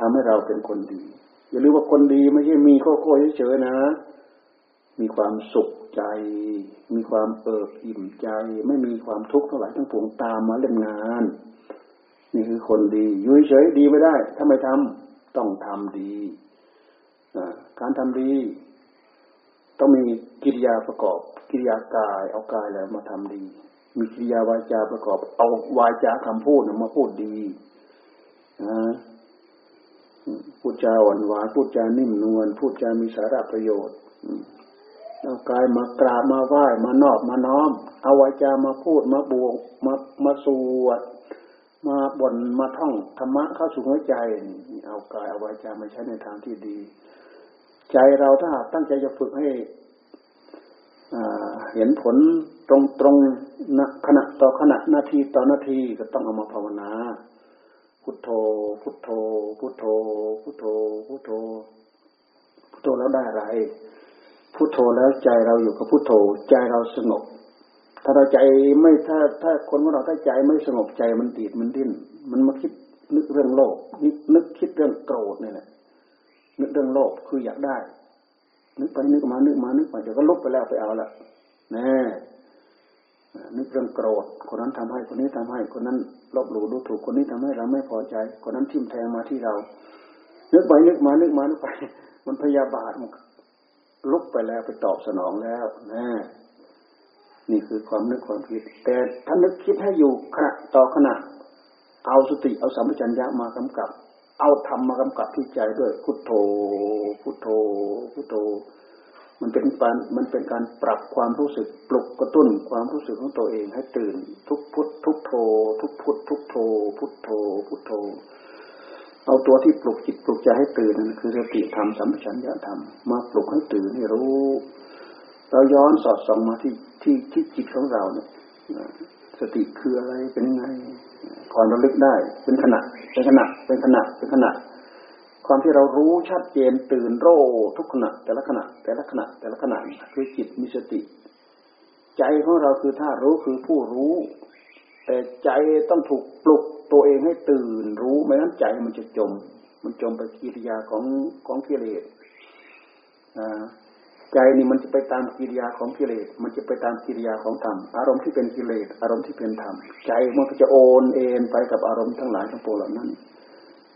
ทำให้เราเป็นคนดีอย่าลืมว่าคนดีไม่ใช่มีโค้ยเฉยๆนะมีความสุขใจมีความเอิบอิ่มใจไม่มีความทุกข์เท่าไหร่ทั้งปวงตามมาเล่นงานนี่คือคนดีอยู่เฉยๆดีไม่ได้ถ้าไม่ทำต้องทำดีการทำดีต้องมีกิริยาประกอบกิริยากายเอากายแล้วมาทำดีมีกิริยาวาจาประกอบเอาวาจาคำพูดมาพูดดีพูดจาอ่อนหวานพูดจานิ่มนวลพูดจามีสาระประโยชน์ ร่างกายมากราบมาไหว้มานอบมาน้อมเอาวาจามาพูดมาบวกมาสวดมาบ่นมาท่องธรรมะเข้าสู่หัวใจเอากายเอาวาจามาใช้ในทางที่ดีใจเราถ้าตั้งใจจะฝึกให้เห็นผลตรงขณะต่อขณะนาทีต่อนาทีก็ต้องเอามาภาวนาพุทโธพุทโธพุทโธพุทโธพุทโธพุทโธแล้วได้อะไรพุทโธแล้วใจเราอยู่กับพุทโธใจเราสงบถ้าเราใจไม่ถ้าคนของเราถ้าใจไม่สงบใจมันติดมันดิ้นมันมาคิดนึกเรื่องโลกนึกคิดเรื่องโกรธนี่แหละนึกเรื่องโลกคืออยากได้นึกไปนึกมาเดี๋ยวก็ลุกไปแล้วไปเอาละแน่นึกเรื่องโกรธคนนั้นทำให้คนนี้ทำให้คนนั้นลบหลู่ดูถูกคนนี้ทำให้เราไม่พอใจคนนั้นทิ่มแทงมาที่เรานึกไปมันพยาบาทมันลุกไปแล้วไปตอบสนองแล้วนะนี่คือความนึกความคิดแต่ถ้านึกคิดให้อยู่ขณะต่อขณะเอาสติเอาสัมปชัญญะมากำกับเอาธรรมมากำกับที่ใจด้วยพุทโธพุทโธพุทโธมันเป็นการปรับความรู้สึกปลุกกระตุ้นความรู้สึกของตัวเองให้ตื่นทุกพุททุกโธทุกพุททุกโธพุทโธพุทโธเอาตัวที่ปลุกจิตปลุกใจให้ตื่นนั่นคือสติธรรมสัมปชัญญะธรรมมาปลุกให้ตื่นให้รู้เราย้อนสอดส่องมาที่จิตของเราเนี่ยสติคืออะไรเป็นไงความระลึกได้เป็นขณะความที่เรารู้ชัดเจนตื่นโรทุกขณะแต่ละขณะคือจิตมีสติใจของเราคือธาตุรู้คือผู้รู้แต่ใจต้องถูกปลุกตัวเองให้ตื่นรู้ไม่งั้นใจมันจะจมไปกิริยาของกิเลสใจนี่มันจะไปตามกิริยาของกิเลสมันจะไปตามกิริยาของธรรมอารมณ์ที่เป็นกิเลสอารมณ์ที่เป็นธรรมใจมันก็จะโอนเอ็นไปกับอารมณ์ทั้งหลายทั้งปวงเหล่านั้น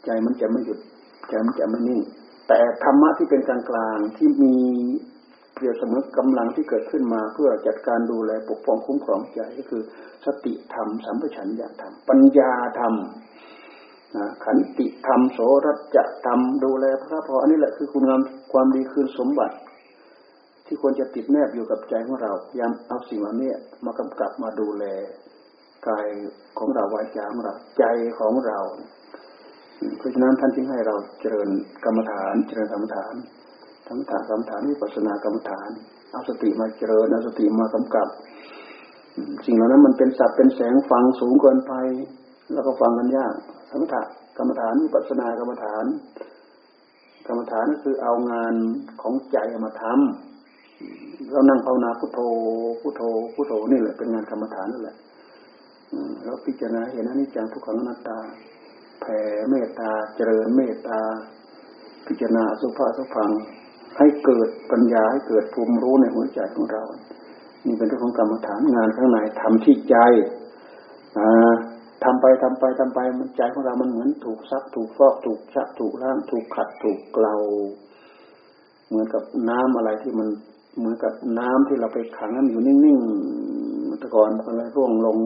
ใจมันจะไม่หยุดใจมันจะไม่นิ่งแต่ธรรมะที่เป็นกลางๆที่มีเปรียบเสมือนกำลังที่เกิดขึ้นมาเพื่อจัดการดูแลปกป้องคุ้มครองใจก็คือสติธรรมสัมปชัญญะธรรมปัญญาธรรมขันติธรรมโสรัจจะธรรมดูแลพระพออันนี้แหละคือคุณงามความดีคือสมบัติที่ควรจะติดแนบอยู่กับใจของเราพยายามเอาสิ่งเหล่านี้มากำกับมาดูแลกายของเราวาจาของเราใจของเราเพราะฉะนั้นท่านจึงให้เราเจริญกรรมฐานทั้งวิปัสสนากรรมฐานเอาสติมาเจริญเอาสติมากำกับสิ่งเหล่านั้นมันเป็นสับเป็นแสงฟังสูงเกินไปแล้วก็ฟังกันยากสมถะกรรมฐานวิปัสสนากรรมฐานก็คือเอางานของใจมาทำเรานั่งภาวนาพุทโธพุทโธพุทโธนี่แหละเป็นงานกรรมฐานนั่นแหละแล้วพิจารณาเห็นอนิจจังทุกขังอนัตตาแผ่เมตตาเจริญเมตตาพิจารณาสุภาสุพังให้เกิดปัญญาให้เกิดภูมิรู้ในหัวใจของเรานี่เป็นเรื่องของกรรมฐานงานข้างในทำที่ใจทำไปมันใจของเรามันเหมือนถูกซักถูกฟอกถูกชักถูกล้างถูกขัดถูกเกลาเหมือนกับน้ำอะไรที่มันเหมือนกับน้ำที่เราไปขังมันอยู่นิ่งๆตะกอนอะไรร่วงลง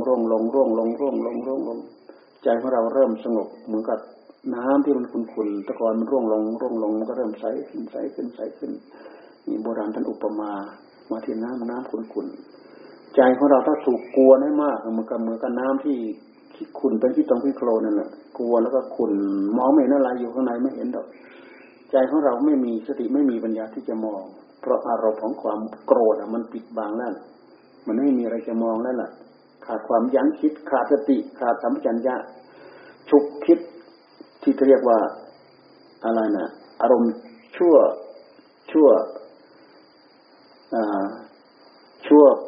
ใจของเราเริ่มสงบเหมือนกับน้ำที่มันขุ่นๆตะกอนมันร่วงลงมันก็เริ่มใสขึ้นนี่โบราณท่านอุปมามาที่น้ำขุ่นๆใจของเราถ้าถูกกลัวได้มากเหมือนกับน้ำที่ขุ่นเป็นที่ตรงที่โคลนนั่นแหละกลัวแล้วก็ขุ่นมองไม่เห็นอะไรอยู่ข้างในไม่เห็นดอกใจของเราไม่มีสติไม่มีปัญญาที่จะมองเพราะอารมณ์ของความโกรธมันปิดบังนั่นมันไม่มีอะไรจะมองนั่นแหละขาดความยั้งคิดขาดสติขาดสัมปชัญญะฉุกคิดที่เรียกว่าอะไรนะอารมณ์ชั่ว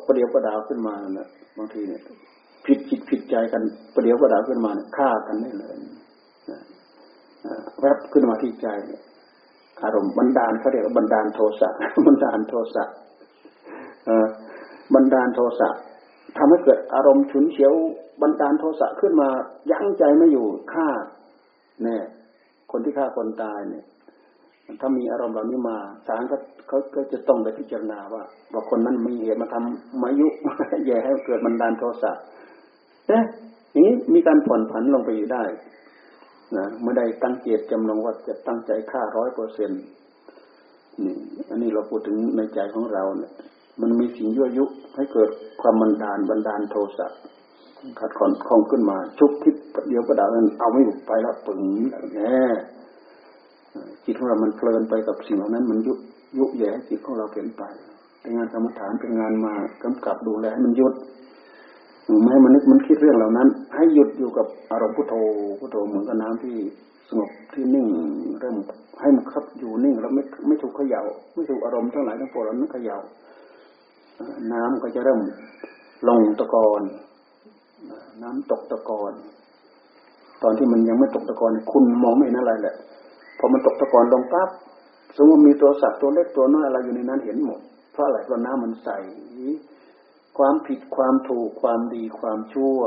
ประเดี๋ยวประดาวขึ้นมาเนี่ยบางทีเนี่ยผิดจิตผิดใจกันประเดี๋ยวประดาวขึ้นมาเนี่ยฆ่ากันได้เลยแวบขึ้นมาที่ใจอารมณ์บันดาลเขาเรียกว่าบันดาลโทสะบันดาลโทสะทำให้เกิดอารมณ์ฉุนเฉียวบันดาลโทสะขึ้นมายั้งใจไม่อยู่ฆ่าเนี่ยคนที่ฆ่าคนตายเนี่ยถ้ามีอารมณ์แบบนี้มาศาลก็จะต้องไปพิจารณาว่าคนนั้นมีเหตุมาทำมายุแย่ให้เกิดบันดาลโทสะอย่างนี้มีการผ่อนผันลงไปอยู่ได้นะไม่ได้ตั้งเจตจำนงว่าจะตั้งใจฆ่า 100% นี่อันนี้เราพูดถึงในใจของเราเนี่ยมันมีสิ่งยั่วยุให้เกิดความบันดาลโทสะขัดขวางข้องขึ้นมาชุบคิดเดี๋ยวประดานั้นเอาไม่หยุดไปแล้วปึ๋งแน่จิตของเรามันเพลินไปกับสิ่งเหล่านั้นมันยุแย่จิตของเราเปลี่ยนไปเป็นงานกรรมฐานเป็นงานมากำกับดูแลให้มันหยุดไม่ให้มันนึกมันคิดเรื่องเหล่านั้นให้หยุดอยู่กับอารมณ์พุทโธพุทโธเหมือนกับน้ำที่สงบที่นิ่งเริ่มให้มันคับอยู่นิ่งแล้วไม่ถูกเขย่าไม่ถูกอารมณ์ทั้งหลายทั้งปวงนั้นเขย่าน้ำก็จะเริ่มลงตะกอนน้ำตกตะกอนตอนที่มันยังไม่ตกตะกอนคุณมองไม่เห็นอะไรแหละพอมันตกตะกอนลงปั๊บสมมติมีตัวสัตว์ตัวเล็กตัวน้อยอะไรอยู่ในนั้นเห็นหมดเพราะอะไรเพราะน้ำมันใสความผิดความถูกความดีความชั่ว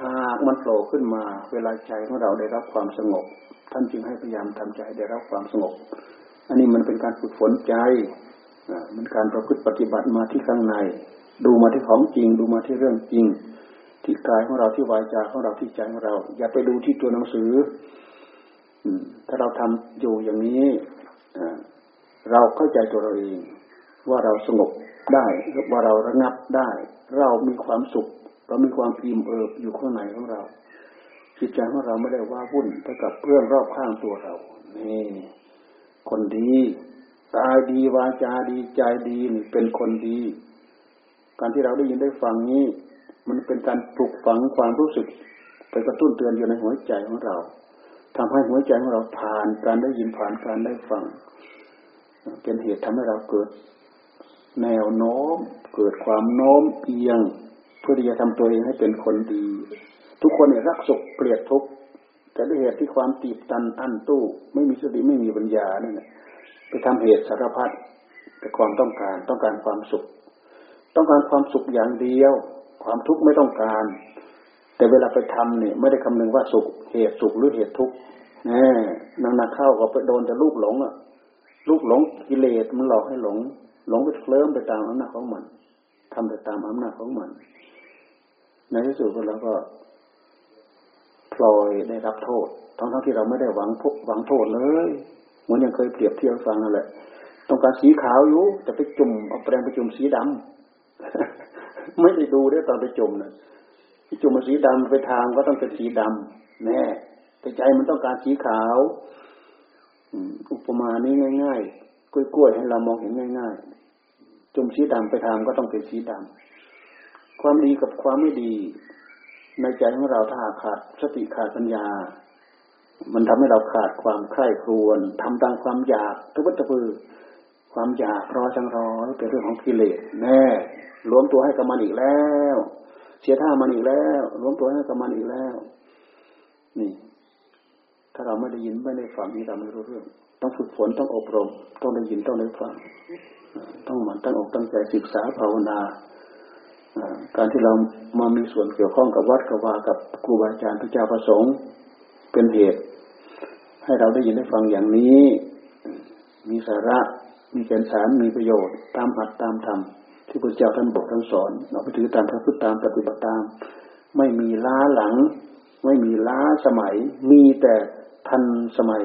หากมันโผล่ขึ้นมาเวลาใจของเราได้รับความสงบท่านจึงให้พยายามทำใจได้รับความสงบอันนี้มันเป็นการฝึกฝนใจมันการประพฤติปฏิบัติมาที่ข้างในดูมาที่ของจริงดูมาที่เรื่องจริงที่กายของเราที่วาจาของเราที่ใจของเราอย่าไปดูที่ตัวหนังสือถ้าเราทำอยู่อย่างนี้เราเข้าใจตัวเราเองว่าเราสงบได้ว่าเราระงับได้เรามีความสุขเรามีความอิ่มเอิบอยู่ข้างในของเราจิตใจของเราไม่ได้ว้าวุ่นไปกับเรื่องรอบข้างตัวเรานี่คนดีกายดีวาจาดีใจดีเป็นคนดีการที่เราได้ยินได้ฟังนี้มันเป็นการปลุกฝังความรู้สึกไปกระตุ้นเตือนอยู่ในหัวใจของเราทำให้หัวใจของเราผ่านการได้ยินผ่านการได้ฟังเป็นเหตุทำให้เราเกิดแนวโน้มเกิดความโน้มเอียงเพื่อที่จะทำตัวเองให้เป็นคนดีทุกคนเนี่ยรักสุขเกลียดทุกข์แต่ด้วยเหตุที่ความตีบตันอั้นตู้ไม่มีสติไม่มีปัญญาเนี่ยไปทำเหตุสารพัดแต่ความต้องการความสุขต้องการความสุขอย่างเดียวความทุกข์ไม่ต้องการแต่เวลาไปทำเนี่ยไม่ได้คำนึงว่าสุขเหตุสุขหรือเหตุทุกข์แน่นักเข้าก็ไปโดนแต่ลูกหลงอ่ะลูกหลงกิเลสมันหลอกให้หลงไปเคลิ้มไปตามอำนาจของมันทำไปตามอำนาจของมันในที่สุดเราก็พลอยได้รับโทษทั้งที่เราไม่ได้หวังโทษเลยเหมือนยังเคยเปรียบเทียบฟังนั่นแหละต้องการสีขาวอยู่แต่ไปจุ่มเอาแปรงไปจุ่มสีดำไม่ได้ดูด้วยตอนไปจุ่มนะที่จุ่มมาสีดำไปทางก็ต้องเป็นสีดำแน่แต่ใจมันต้องการสีขาวอุปมานี้ง่ายๆกล้วยๆให้เรามองเห็นง่ายๆจุ่มสีดำไปทางก็ต้องเป็นสีดำความดีกับความไม่ดีในใจของเราถ้าขาดสติขาดปัญญามันทำให้เราขาดความใคร่ครวญทำตามความอยากตะบึดตะบือความอยากร้อยจังร้อยเป็นเรื่องของกิเลสแน่ล้วนตัวให้กับมันอีกแล้วเสียท่ามันอีกแล้วล้วนตัวให้กับมันอีกแล้วนี่ถ้าเราไม่ได้ยินไม่ได้ฟังนี่เราไม่รู้เรื่องต้องฝึกฝนต้องอบรมต้องได้ยินต้องได้ฟังต้องหมั่นตั้งอกตั้งใจศึกษาภาวนาการที่เรามามีส่วนเกี่ยวข้องกับวัดกับวากับครูบาอาจารย์พระเจ้าพระสงฆ์เป็นเหตุให้เราได้ยินได้ฟังอย่างนี้มีสาระมีแก่นสารมีประโยชน์ตามอัดตามธรรมที่พระเจ้าท่านบอกท่านสอนเราไปถือตามพระพุทธตามปฏิบัติตามไม่มีล้าหลังไม่มีล้าสมัยมีแต่ทันสมัย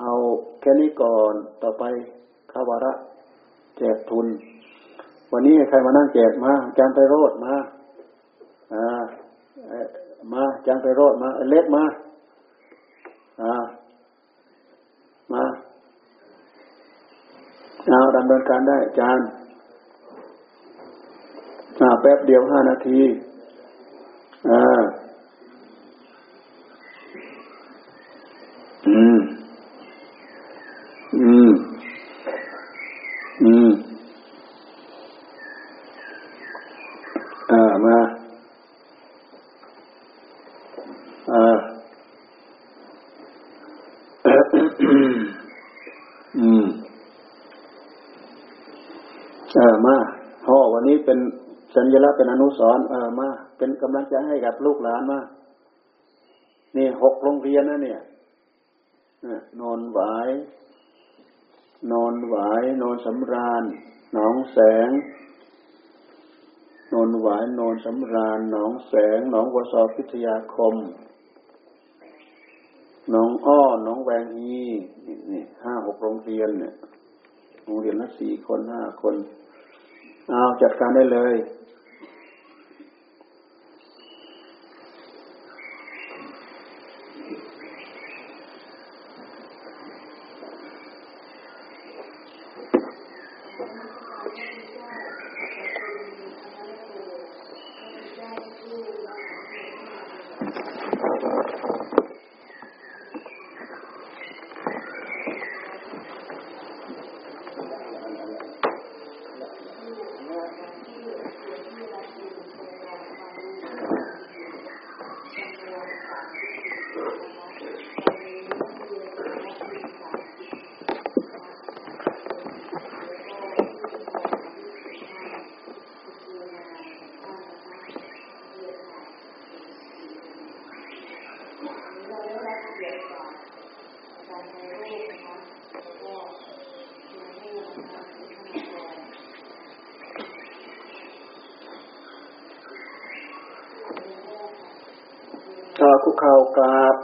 เอาแค่นี้ก่อนต่อไปข้าวาระแจกทุนวันนี้ใครมานั่งแจกมาอาจารย์ไพโรจน์มามาอาจารย์ไพโรจน์มาเล็กมามาเอาดำเนินการได้อาจารย์แป๊บเดียว5นาทีมามาพ่อวันนี้เป็นสัญลักษณ์เป็นอนุสรณ์มาเป็นกำลังใจให้กับลูกหลานมานี่6โรงเรียนนะเนี่ยนอนหวายนอนสำราญหนองแสงนอนหวายนอนสำราญหนองแสงหนองวสพิทยาคม หนองอ้อหนองแวงอีนี่5-6โรงเรียนเนี่ยโรงเรียนละ4 คน 5 คนเอาจัดการได้เลยคุกเข่ากราบ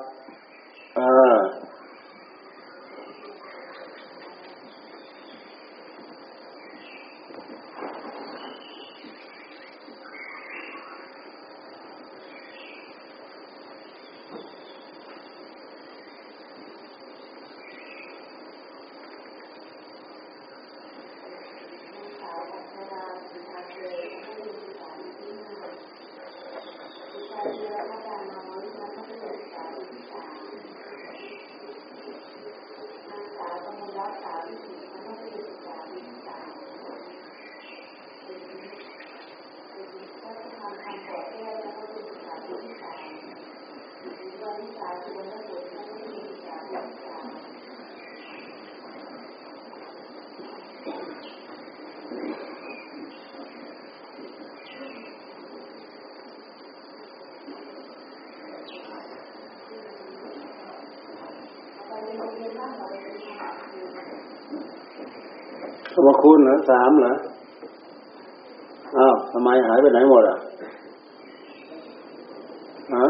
ว่าคุณเหรอ3เหรออ้าวทำไมหายไปไหนหมดอ่ะฮะ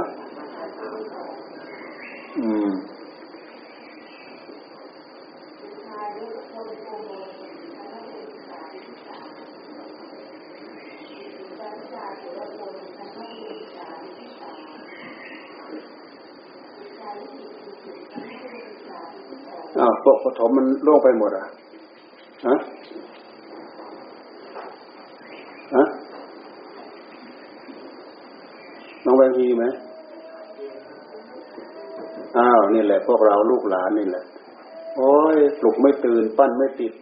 พวกปฐมมันล่วงไปหมดอ่ะฮะฮะน้องแวงฮีไหมอ้าวนี่แหละพวกเราลูกหลานนี่แหละโอ้ยปลุกไม่ตื่นปั้นไม่ติด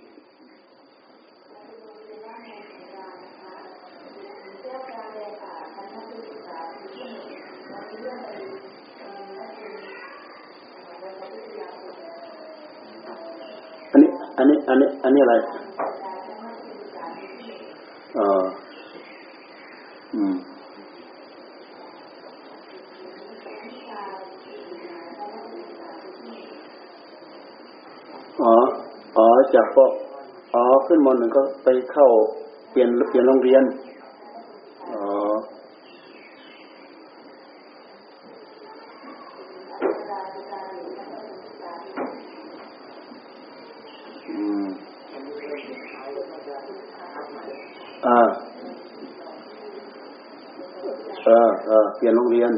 อันนี้อะไรอ๋อจากก็อ๋อขึ้นม.หนึ่งก็ไปเข้าเปลี่ยนโรงเรียนอ๋อเปลี่ยนโรงเรียน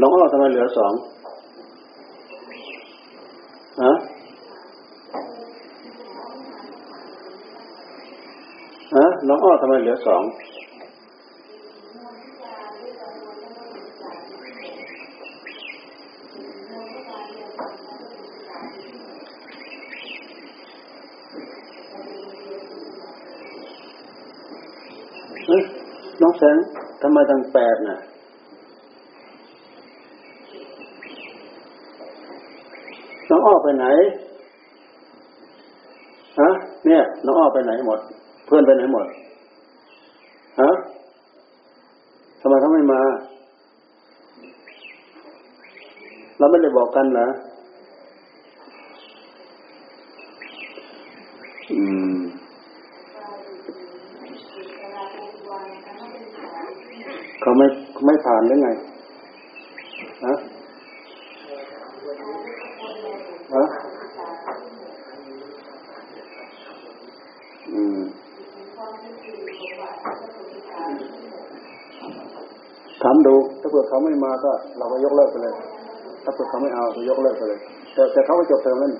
น้องอ้อทำไมเหลือ2ฮะ น้องอ้อทำไมเหลือสองน้องแสงทำไมตั้งแปดน่ะน้องอ้อไปไหนฮะเนี่ยน้องอ้อไปไหนหมดเพื่อนไปไหนหมดฮะทำไมเขาไม่มาเราไม่ได้บอกกันเหรอเขาไม่ผ่านหรือไงฮะฮะถามดูถ้าเกิดเขาไม่มาก็เราก็ยกเลิกไปเลยถ้าเกิดเขาไม่เอาก็ยกเลิกไปเลยแต่เขาไม่จบเทอมนั่น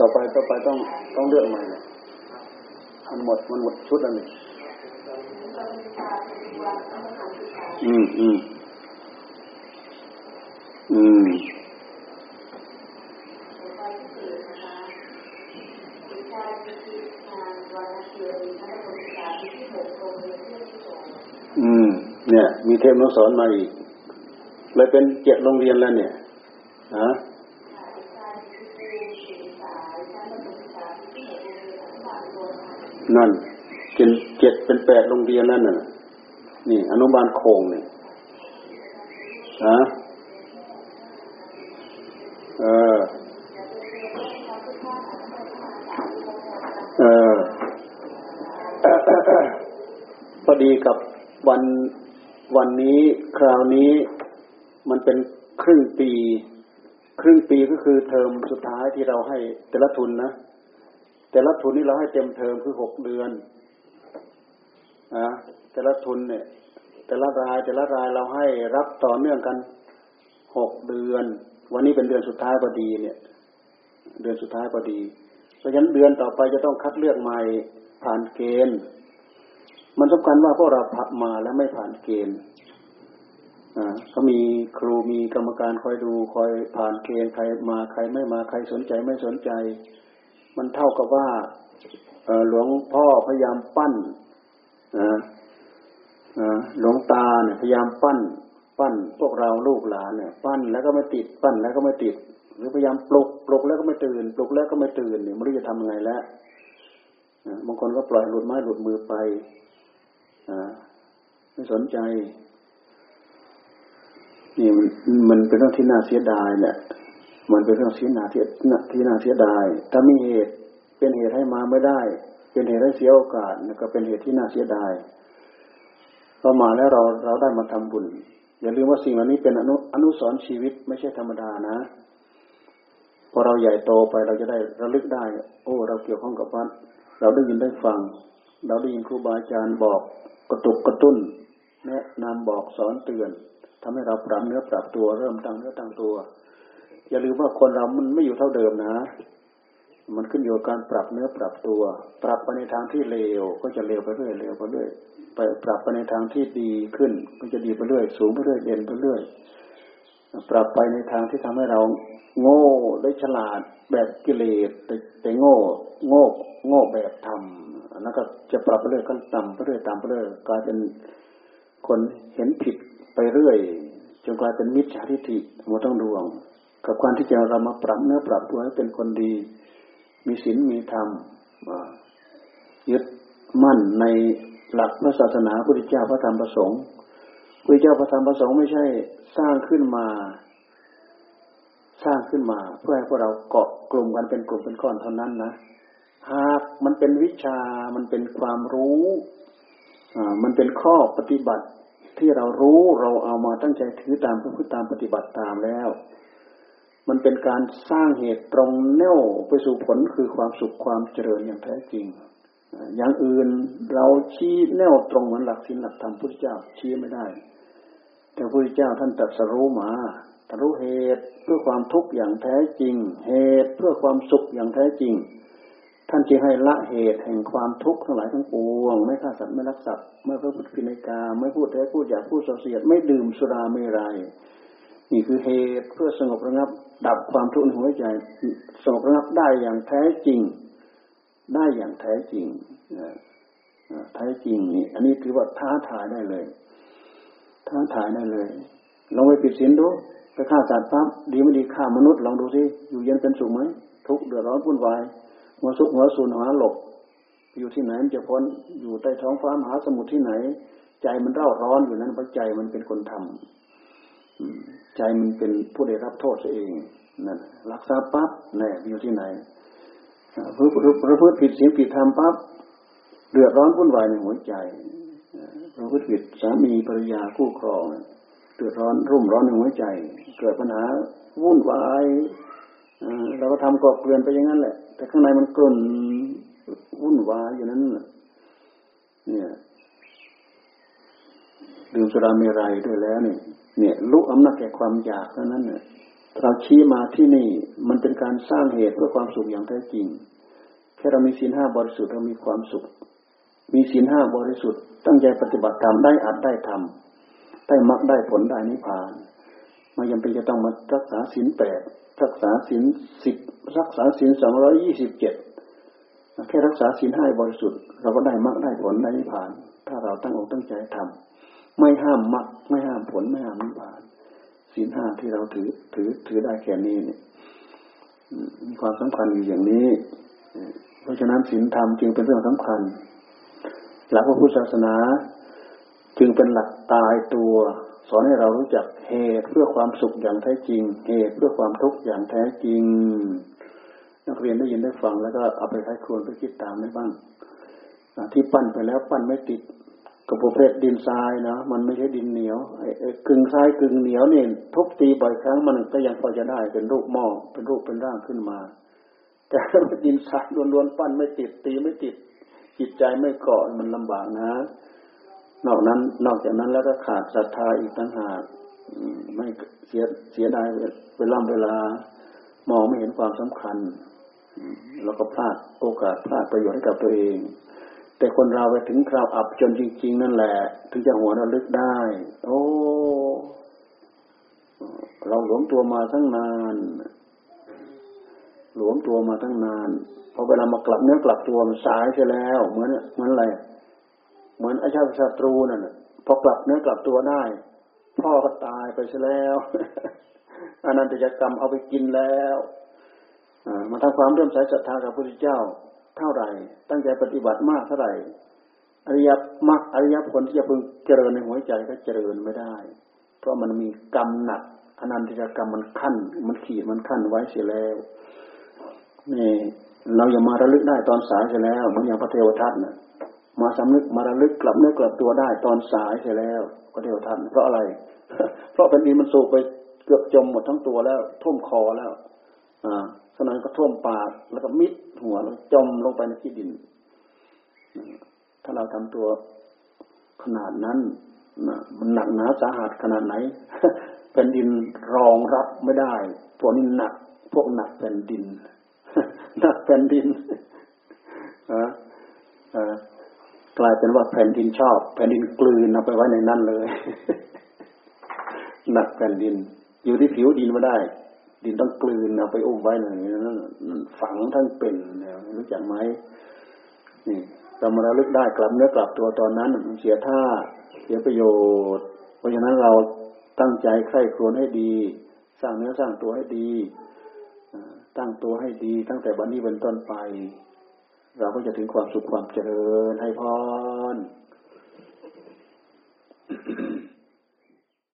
ต่อไปต้องเลือกใหม่นะมันหมดชุดแล้วนี่เนี่ยมีเทพน้องสอนมาอีกเลยเป็นเจ็ดโรงเรียนแล้วเนี่ยนะนั่นเป็นเจ็ดเป็นแปดโรงเรียนนั่นน่ะนี่อนุบาลโคงเนี่ยนะพอดีกับวันนี้คราวนี้มันเป็นครึ่งปีก็คือเทอมสุดท้ายที่เราให้แต่ละทุนนะแต่ละทุนนี้เราให้เต็มเทอมคือ6เดือนนะแต่ละทุนเนี่ยแต่ละรายเราให้รับต่อเนื่องกัน6เดือนวันนี้เป็นเดือนสุดท้ายพอดีเนี่ยเดือนสุดท้ายพอดีเพราะฉะนั้นเดือนต่อไปจะต้องคัดเลือกใหม่ผ่านเกณฑ์มันสำคัญว่าพวกเราผ่านมาแล้วไม่ผ่านเกณฑ์ก็มีครูมีกรรมการคอยดูคอยผ่านเกณฑ์ใครมาใครไม่มาใครสนใจไม่สนใจมันเท่ากับว่าหลวงพ่อพยายามปั้นหลวงตาเนี่ยพยายามปั้นพวกเราลูกหลานเนี่ยปั้นแล้วก็ไม่ติดปั้นแล้วก็ไม่ติดหรือพยายามปลุกแล้วก็ไม่ตื่นปลุกแล้วก็ไม่ตื่นเนี่ยไม่รู้จะทำยังไงแล้วบางคนก็ปล่อยหลุดไม้หลุดมือไปไม่สนใจนี่มันเป็นเรื่องที่น่าเสียดายแหละมันเป็นเรื่องที่น่าเสียดายถ้ามีเหตุเป็นเหตุให้มาไม่ได้เป็นเหตุให้เสียโอกาสแล้วก็เป็นเหตุที่น่าเสียดายพอมาแล้วเราได้มาทำบุญอย่าลืมว่าสิ่งเหล่านี้เป็นอนุสรณ์ชีวิตไม่ใช่ธรรมดานะพอเราใหญ่โตไปเราจะได้ระลึกได้โอ้เราเกี่ยวข้องกับวัดเราได้ยินได้ฟังเราได้ยินครูบาอาจารย์บอกกระตุ้นแนะนำบอกสอนเตือนทำให้เราปรับเนื้อปรับตัวเริ่มตั้งเนื้อตั้งตัวอย่าลืมว่าคนเรามันไม่อยู่เท่าเดิมนะมันขึ้นอยู่กับการปรับเนื้อปรับตัวปรับไปในทางที่เลวก็จะเลวไปเรื่อยเลวไปเรื่อยไปปรับไปในทางที่ดีขึ้นก็จะดีไปเรื่อยสูงไปเรื่อยเด่นไปเรื่อยปรับไปในทางที่ทำให้เราโง่ได้ฉลาดแบบกิเลสแต่โง่แบบธรรมแล้วก็จะปรับไปเรื่อยก็ต่ำไปเรื่อยต่ำไปเรื่อยกลายเป็นคนเห็นผิดไปเรื่อยจนกลายเป็นมิจฉาทิฏฐิเราต้องระวังกับการที่จะเรามาปรับเนื้อปรับตัวให้เป็นคนดีมีศีลมีธรรมยึดมั่นในหลักพระศาสนาพระพุทธเจ้าพระธรรมพระสงฆ์พระพุทธเจ้าพระธรรมพระสงฆ์ไม่ใช่สร้างขึ้นมาเพื่อให้พวกเราเกาะกลุ่มกันเป็นกลุ่มเป็นก้อนเท่านั้นนะหากมันเป็นวิชามันเป็นความรู้มันเป็นข้อปฏิบัติที่เรารู้เราเอามาตั้งใจถือตามพูดตามปฏิบัติตามแล้วมันเป็นการสร้างเหตุตรงแนวไปสู่ผลคือความสุขความเจริญอย่างแท้จริงอย่างอื่นเราชี้แนวตรงเหมือนหลักศีลหลักธรรมพุทธเจ้าชี้ไม่ได้แต่พระพุทธเจ้าท่านตรัสรู้มา ถ้ารู้เหตุเพื่อความทุกข์อย่างแท้จริงเหตุเพื่อความสุขอย่างแท้จริงท่านจึงให้ละเหตุแห่งความทุกข์ทั้งหลายทั้งปวงไม่ฆ่าสัตว์ไม่ลักทรัพย์ไม่ประพฤติผิดในกามไม่พูดเท็จพูดหยาบพูดส่อเสียดไม่ดื่มสุราเมรัยนี่คือเหตุเพื่อสงบระงับดับความทุกข์ในหัวใจสงบระงับได้อย่างแท้จริงได้อย่างแท้จริงแท้จริงนี่อันนี้ถือว่าท้าทายได้เลยท้าทายได้เลยลองไปผิดศีลดูไปฆ่าสัตว์ปั๊บดีไม่ดีฆ่ามนุษย์ลองดูสิอยู่เย็นเป็นสุขไหมทุกข์เดือดร้อนวุ่นวายหัวซุกหัวซูนหาหลบอยู่ที่ไหนมันจะพ้นอยู่ใต้ท้องฟ้ามหาสมุทรที่ไหนใจมันเร่าร้อนอยู่นั้นเพราะใจมันเป็นคนทำใจมันเป็นผู้ได้รับโทษเองนั่นรักษาปั๊บแน่อยู่ที่ไหนประพฤติผิดศีลผิดธรรมปั๊บเดือดร้อนวุ่นวายในหัวใจประพฤติผิดสามีภรรยาคู่ครองเดือดร้อนรุ่มร้อนในหัวใจเกิดปัญหาวุ่นวายเราก็ทำกอบเกลื่อนไปอย่างนั้นแหละแต่ข้างในมันกลุ่นวุ่นวายอย่างนั้นเนี่ยดื่มสุราเมรัยด้วยแล้วนี่เนี่ยลุกอำนาจแก่ความอยากนั้นเนี่ยเราชี้มาที่นี่มันเป็นการสร้างเหตุเพื่อความสุขอย่างแท้จริงแค่เรามีศีลห้าบริสุทธิ์เรามีความสุขมีศีลห้าบริสุทธิ์ตั้งใจปฏิบัติธรรมได้อัดได้ทำได้มรรคได้ผลได้นิพพานไม่จำเป็นจะต้องมารักษาศีลแปดรักษาศีล10รักษาศีล227แค่รักษาศีลให้บริสุทธิ์เราก็ได้มรรคได้ผลได้นิพพานถ้าเราตั้งอกตั้งใจทำไม่ห้ามมรรคไม่ห้ามผลไม่ห้ามนิพพานศีล5ที่เราถือได้แค่นี้เนี่ยมีความสำคัญอยู่อย่างนี้เพราะฉะนั้นศีลธรรมจึงเป็นเรื่องสำคัญหลักพระพุทธศาสนาจึงเป็นหลักตายตัวสอนให้เรารู้จักเหตุเพื่อความสุขอย่างแท้จริงเหตุเพื่อความทุกข์อย่างแท้จริงนักเรียนได้ยินได้ฟังแล้วก็เอาไปใช้ควรไปคิดตามได้บ้างที่ปั้นไปแล้วปั้นไม่ติดกระโปรงเพชรดินทรายนะมันไม่ใช่ดินเหนียวกึ่งทรายกึ่งเหนียวเนี่ยทุบตีบ่อยครั้งมันก็ยังพอจะได้เป็นรูปหม้อเป็นรูปเป็นร่างขึ้นมาแต่ดินทรายล้วนๆปั้นไม่ติดตีไม่ติดจิตใจไม่เกาะมันลำบากนะนอกจากนั้นแล้วก็ขาดศรัทธาอีกต่างหากไม่เสียดายเวลา มองไม่เห็นความสำคัญแล้วก็พลาดโอกาสพลาดประโยชน์ให้กับตัวเองแต่คนเราไปถึงคราวอับจนจริงๆนั่นแหละถึงจะหัวระลึกได้โอ้เราหลวมตัวมาตั้งนานพอเวลามากลับเนื้อกลับตัวมันสายใช่แล้วเหมือนอะไรเหมือนไอ้เจ้าศัตรูนั่นน่ะพอกลับเนื้อกลับตัวได้พ่อก็ตายไปซะแล้วอนันตกรรมเอาไปกินแล้วมาทำความเริ่มใส่ศรัทธากับพระพุทธเจ้าเท่าไหร่ตั้งใจปฏิบัติมากเท่าไหร่อริยมรรคอริยผลที่จะพึงเจริญในหัวใจก็เจริญไม่ได้เพราะมันมีกรรมหนักอนันตกรรมมันขั้นมันขีดมันขั้นไว้เสียแล้วนี่เราอย่ามาระลึกได้ตอนสายเสียแล้วเหมือนอย่างพระเทวทัตน่ะมาสำนึกมาระลึกกลับเนื้อกลับตัวได้ตอนสายใช่แล้วก็เดียวทันเพราะอะไรเพราะแผ่นดินมันสูบไปเกือบจมหมดทั้งตัวแล้วท่วมคอแล้วสนามก็ท่วมปากแล้วก็มิดหัวแล้วจมลงไปในที่ดินถ้าเราทำตัวขนาดนั้นมันหนักหนาสาหัสขนาดไหนแผ่นดินรองรับไม่ได้พวกนี้หนักพวกหนักแผ่นดินหนักแผ่นดินกลายเป็นว่าแผ่นดินชอบแผ่นดินกลืนเอาไปไว้ในนั้นเลยหนักแผ่นดินอยู่ที่ผิวดินมาได้ดินต้องกลืนเอาไปอุ้มไว้ในนั้นฝังทั้งเป็นรู้จักไหมนี่เรามาระลึกได้กลับเนื้อกลับตัวตอนนั้นเสียท่าเสียประโยชน์เพราะฉะนั้นเราตั้งใจใคร่ครวญให้ดีสร้างเนื้อสร้างตัวให้ดีตั้งตัวให้ดีตั้งแต่บัดนี้เป็นต้นไปเราก็จะถึงความสุขความเจริญให้พร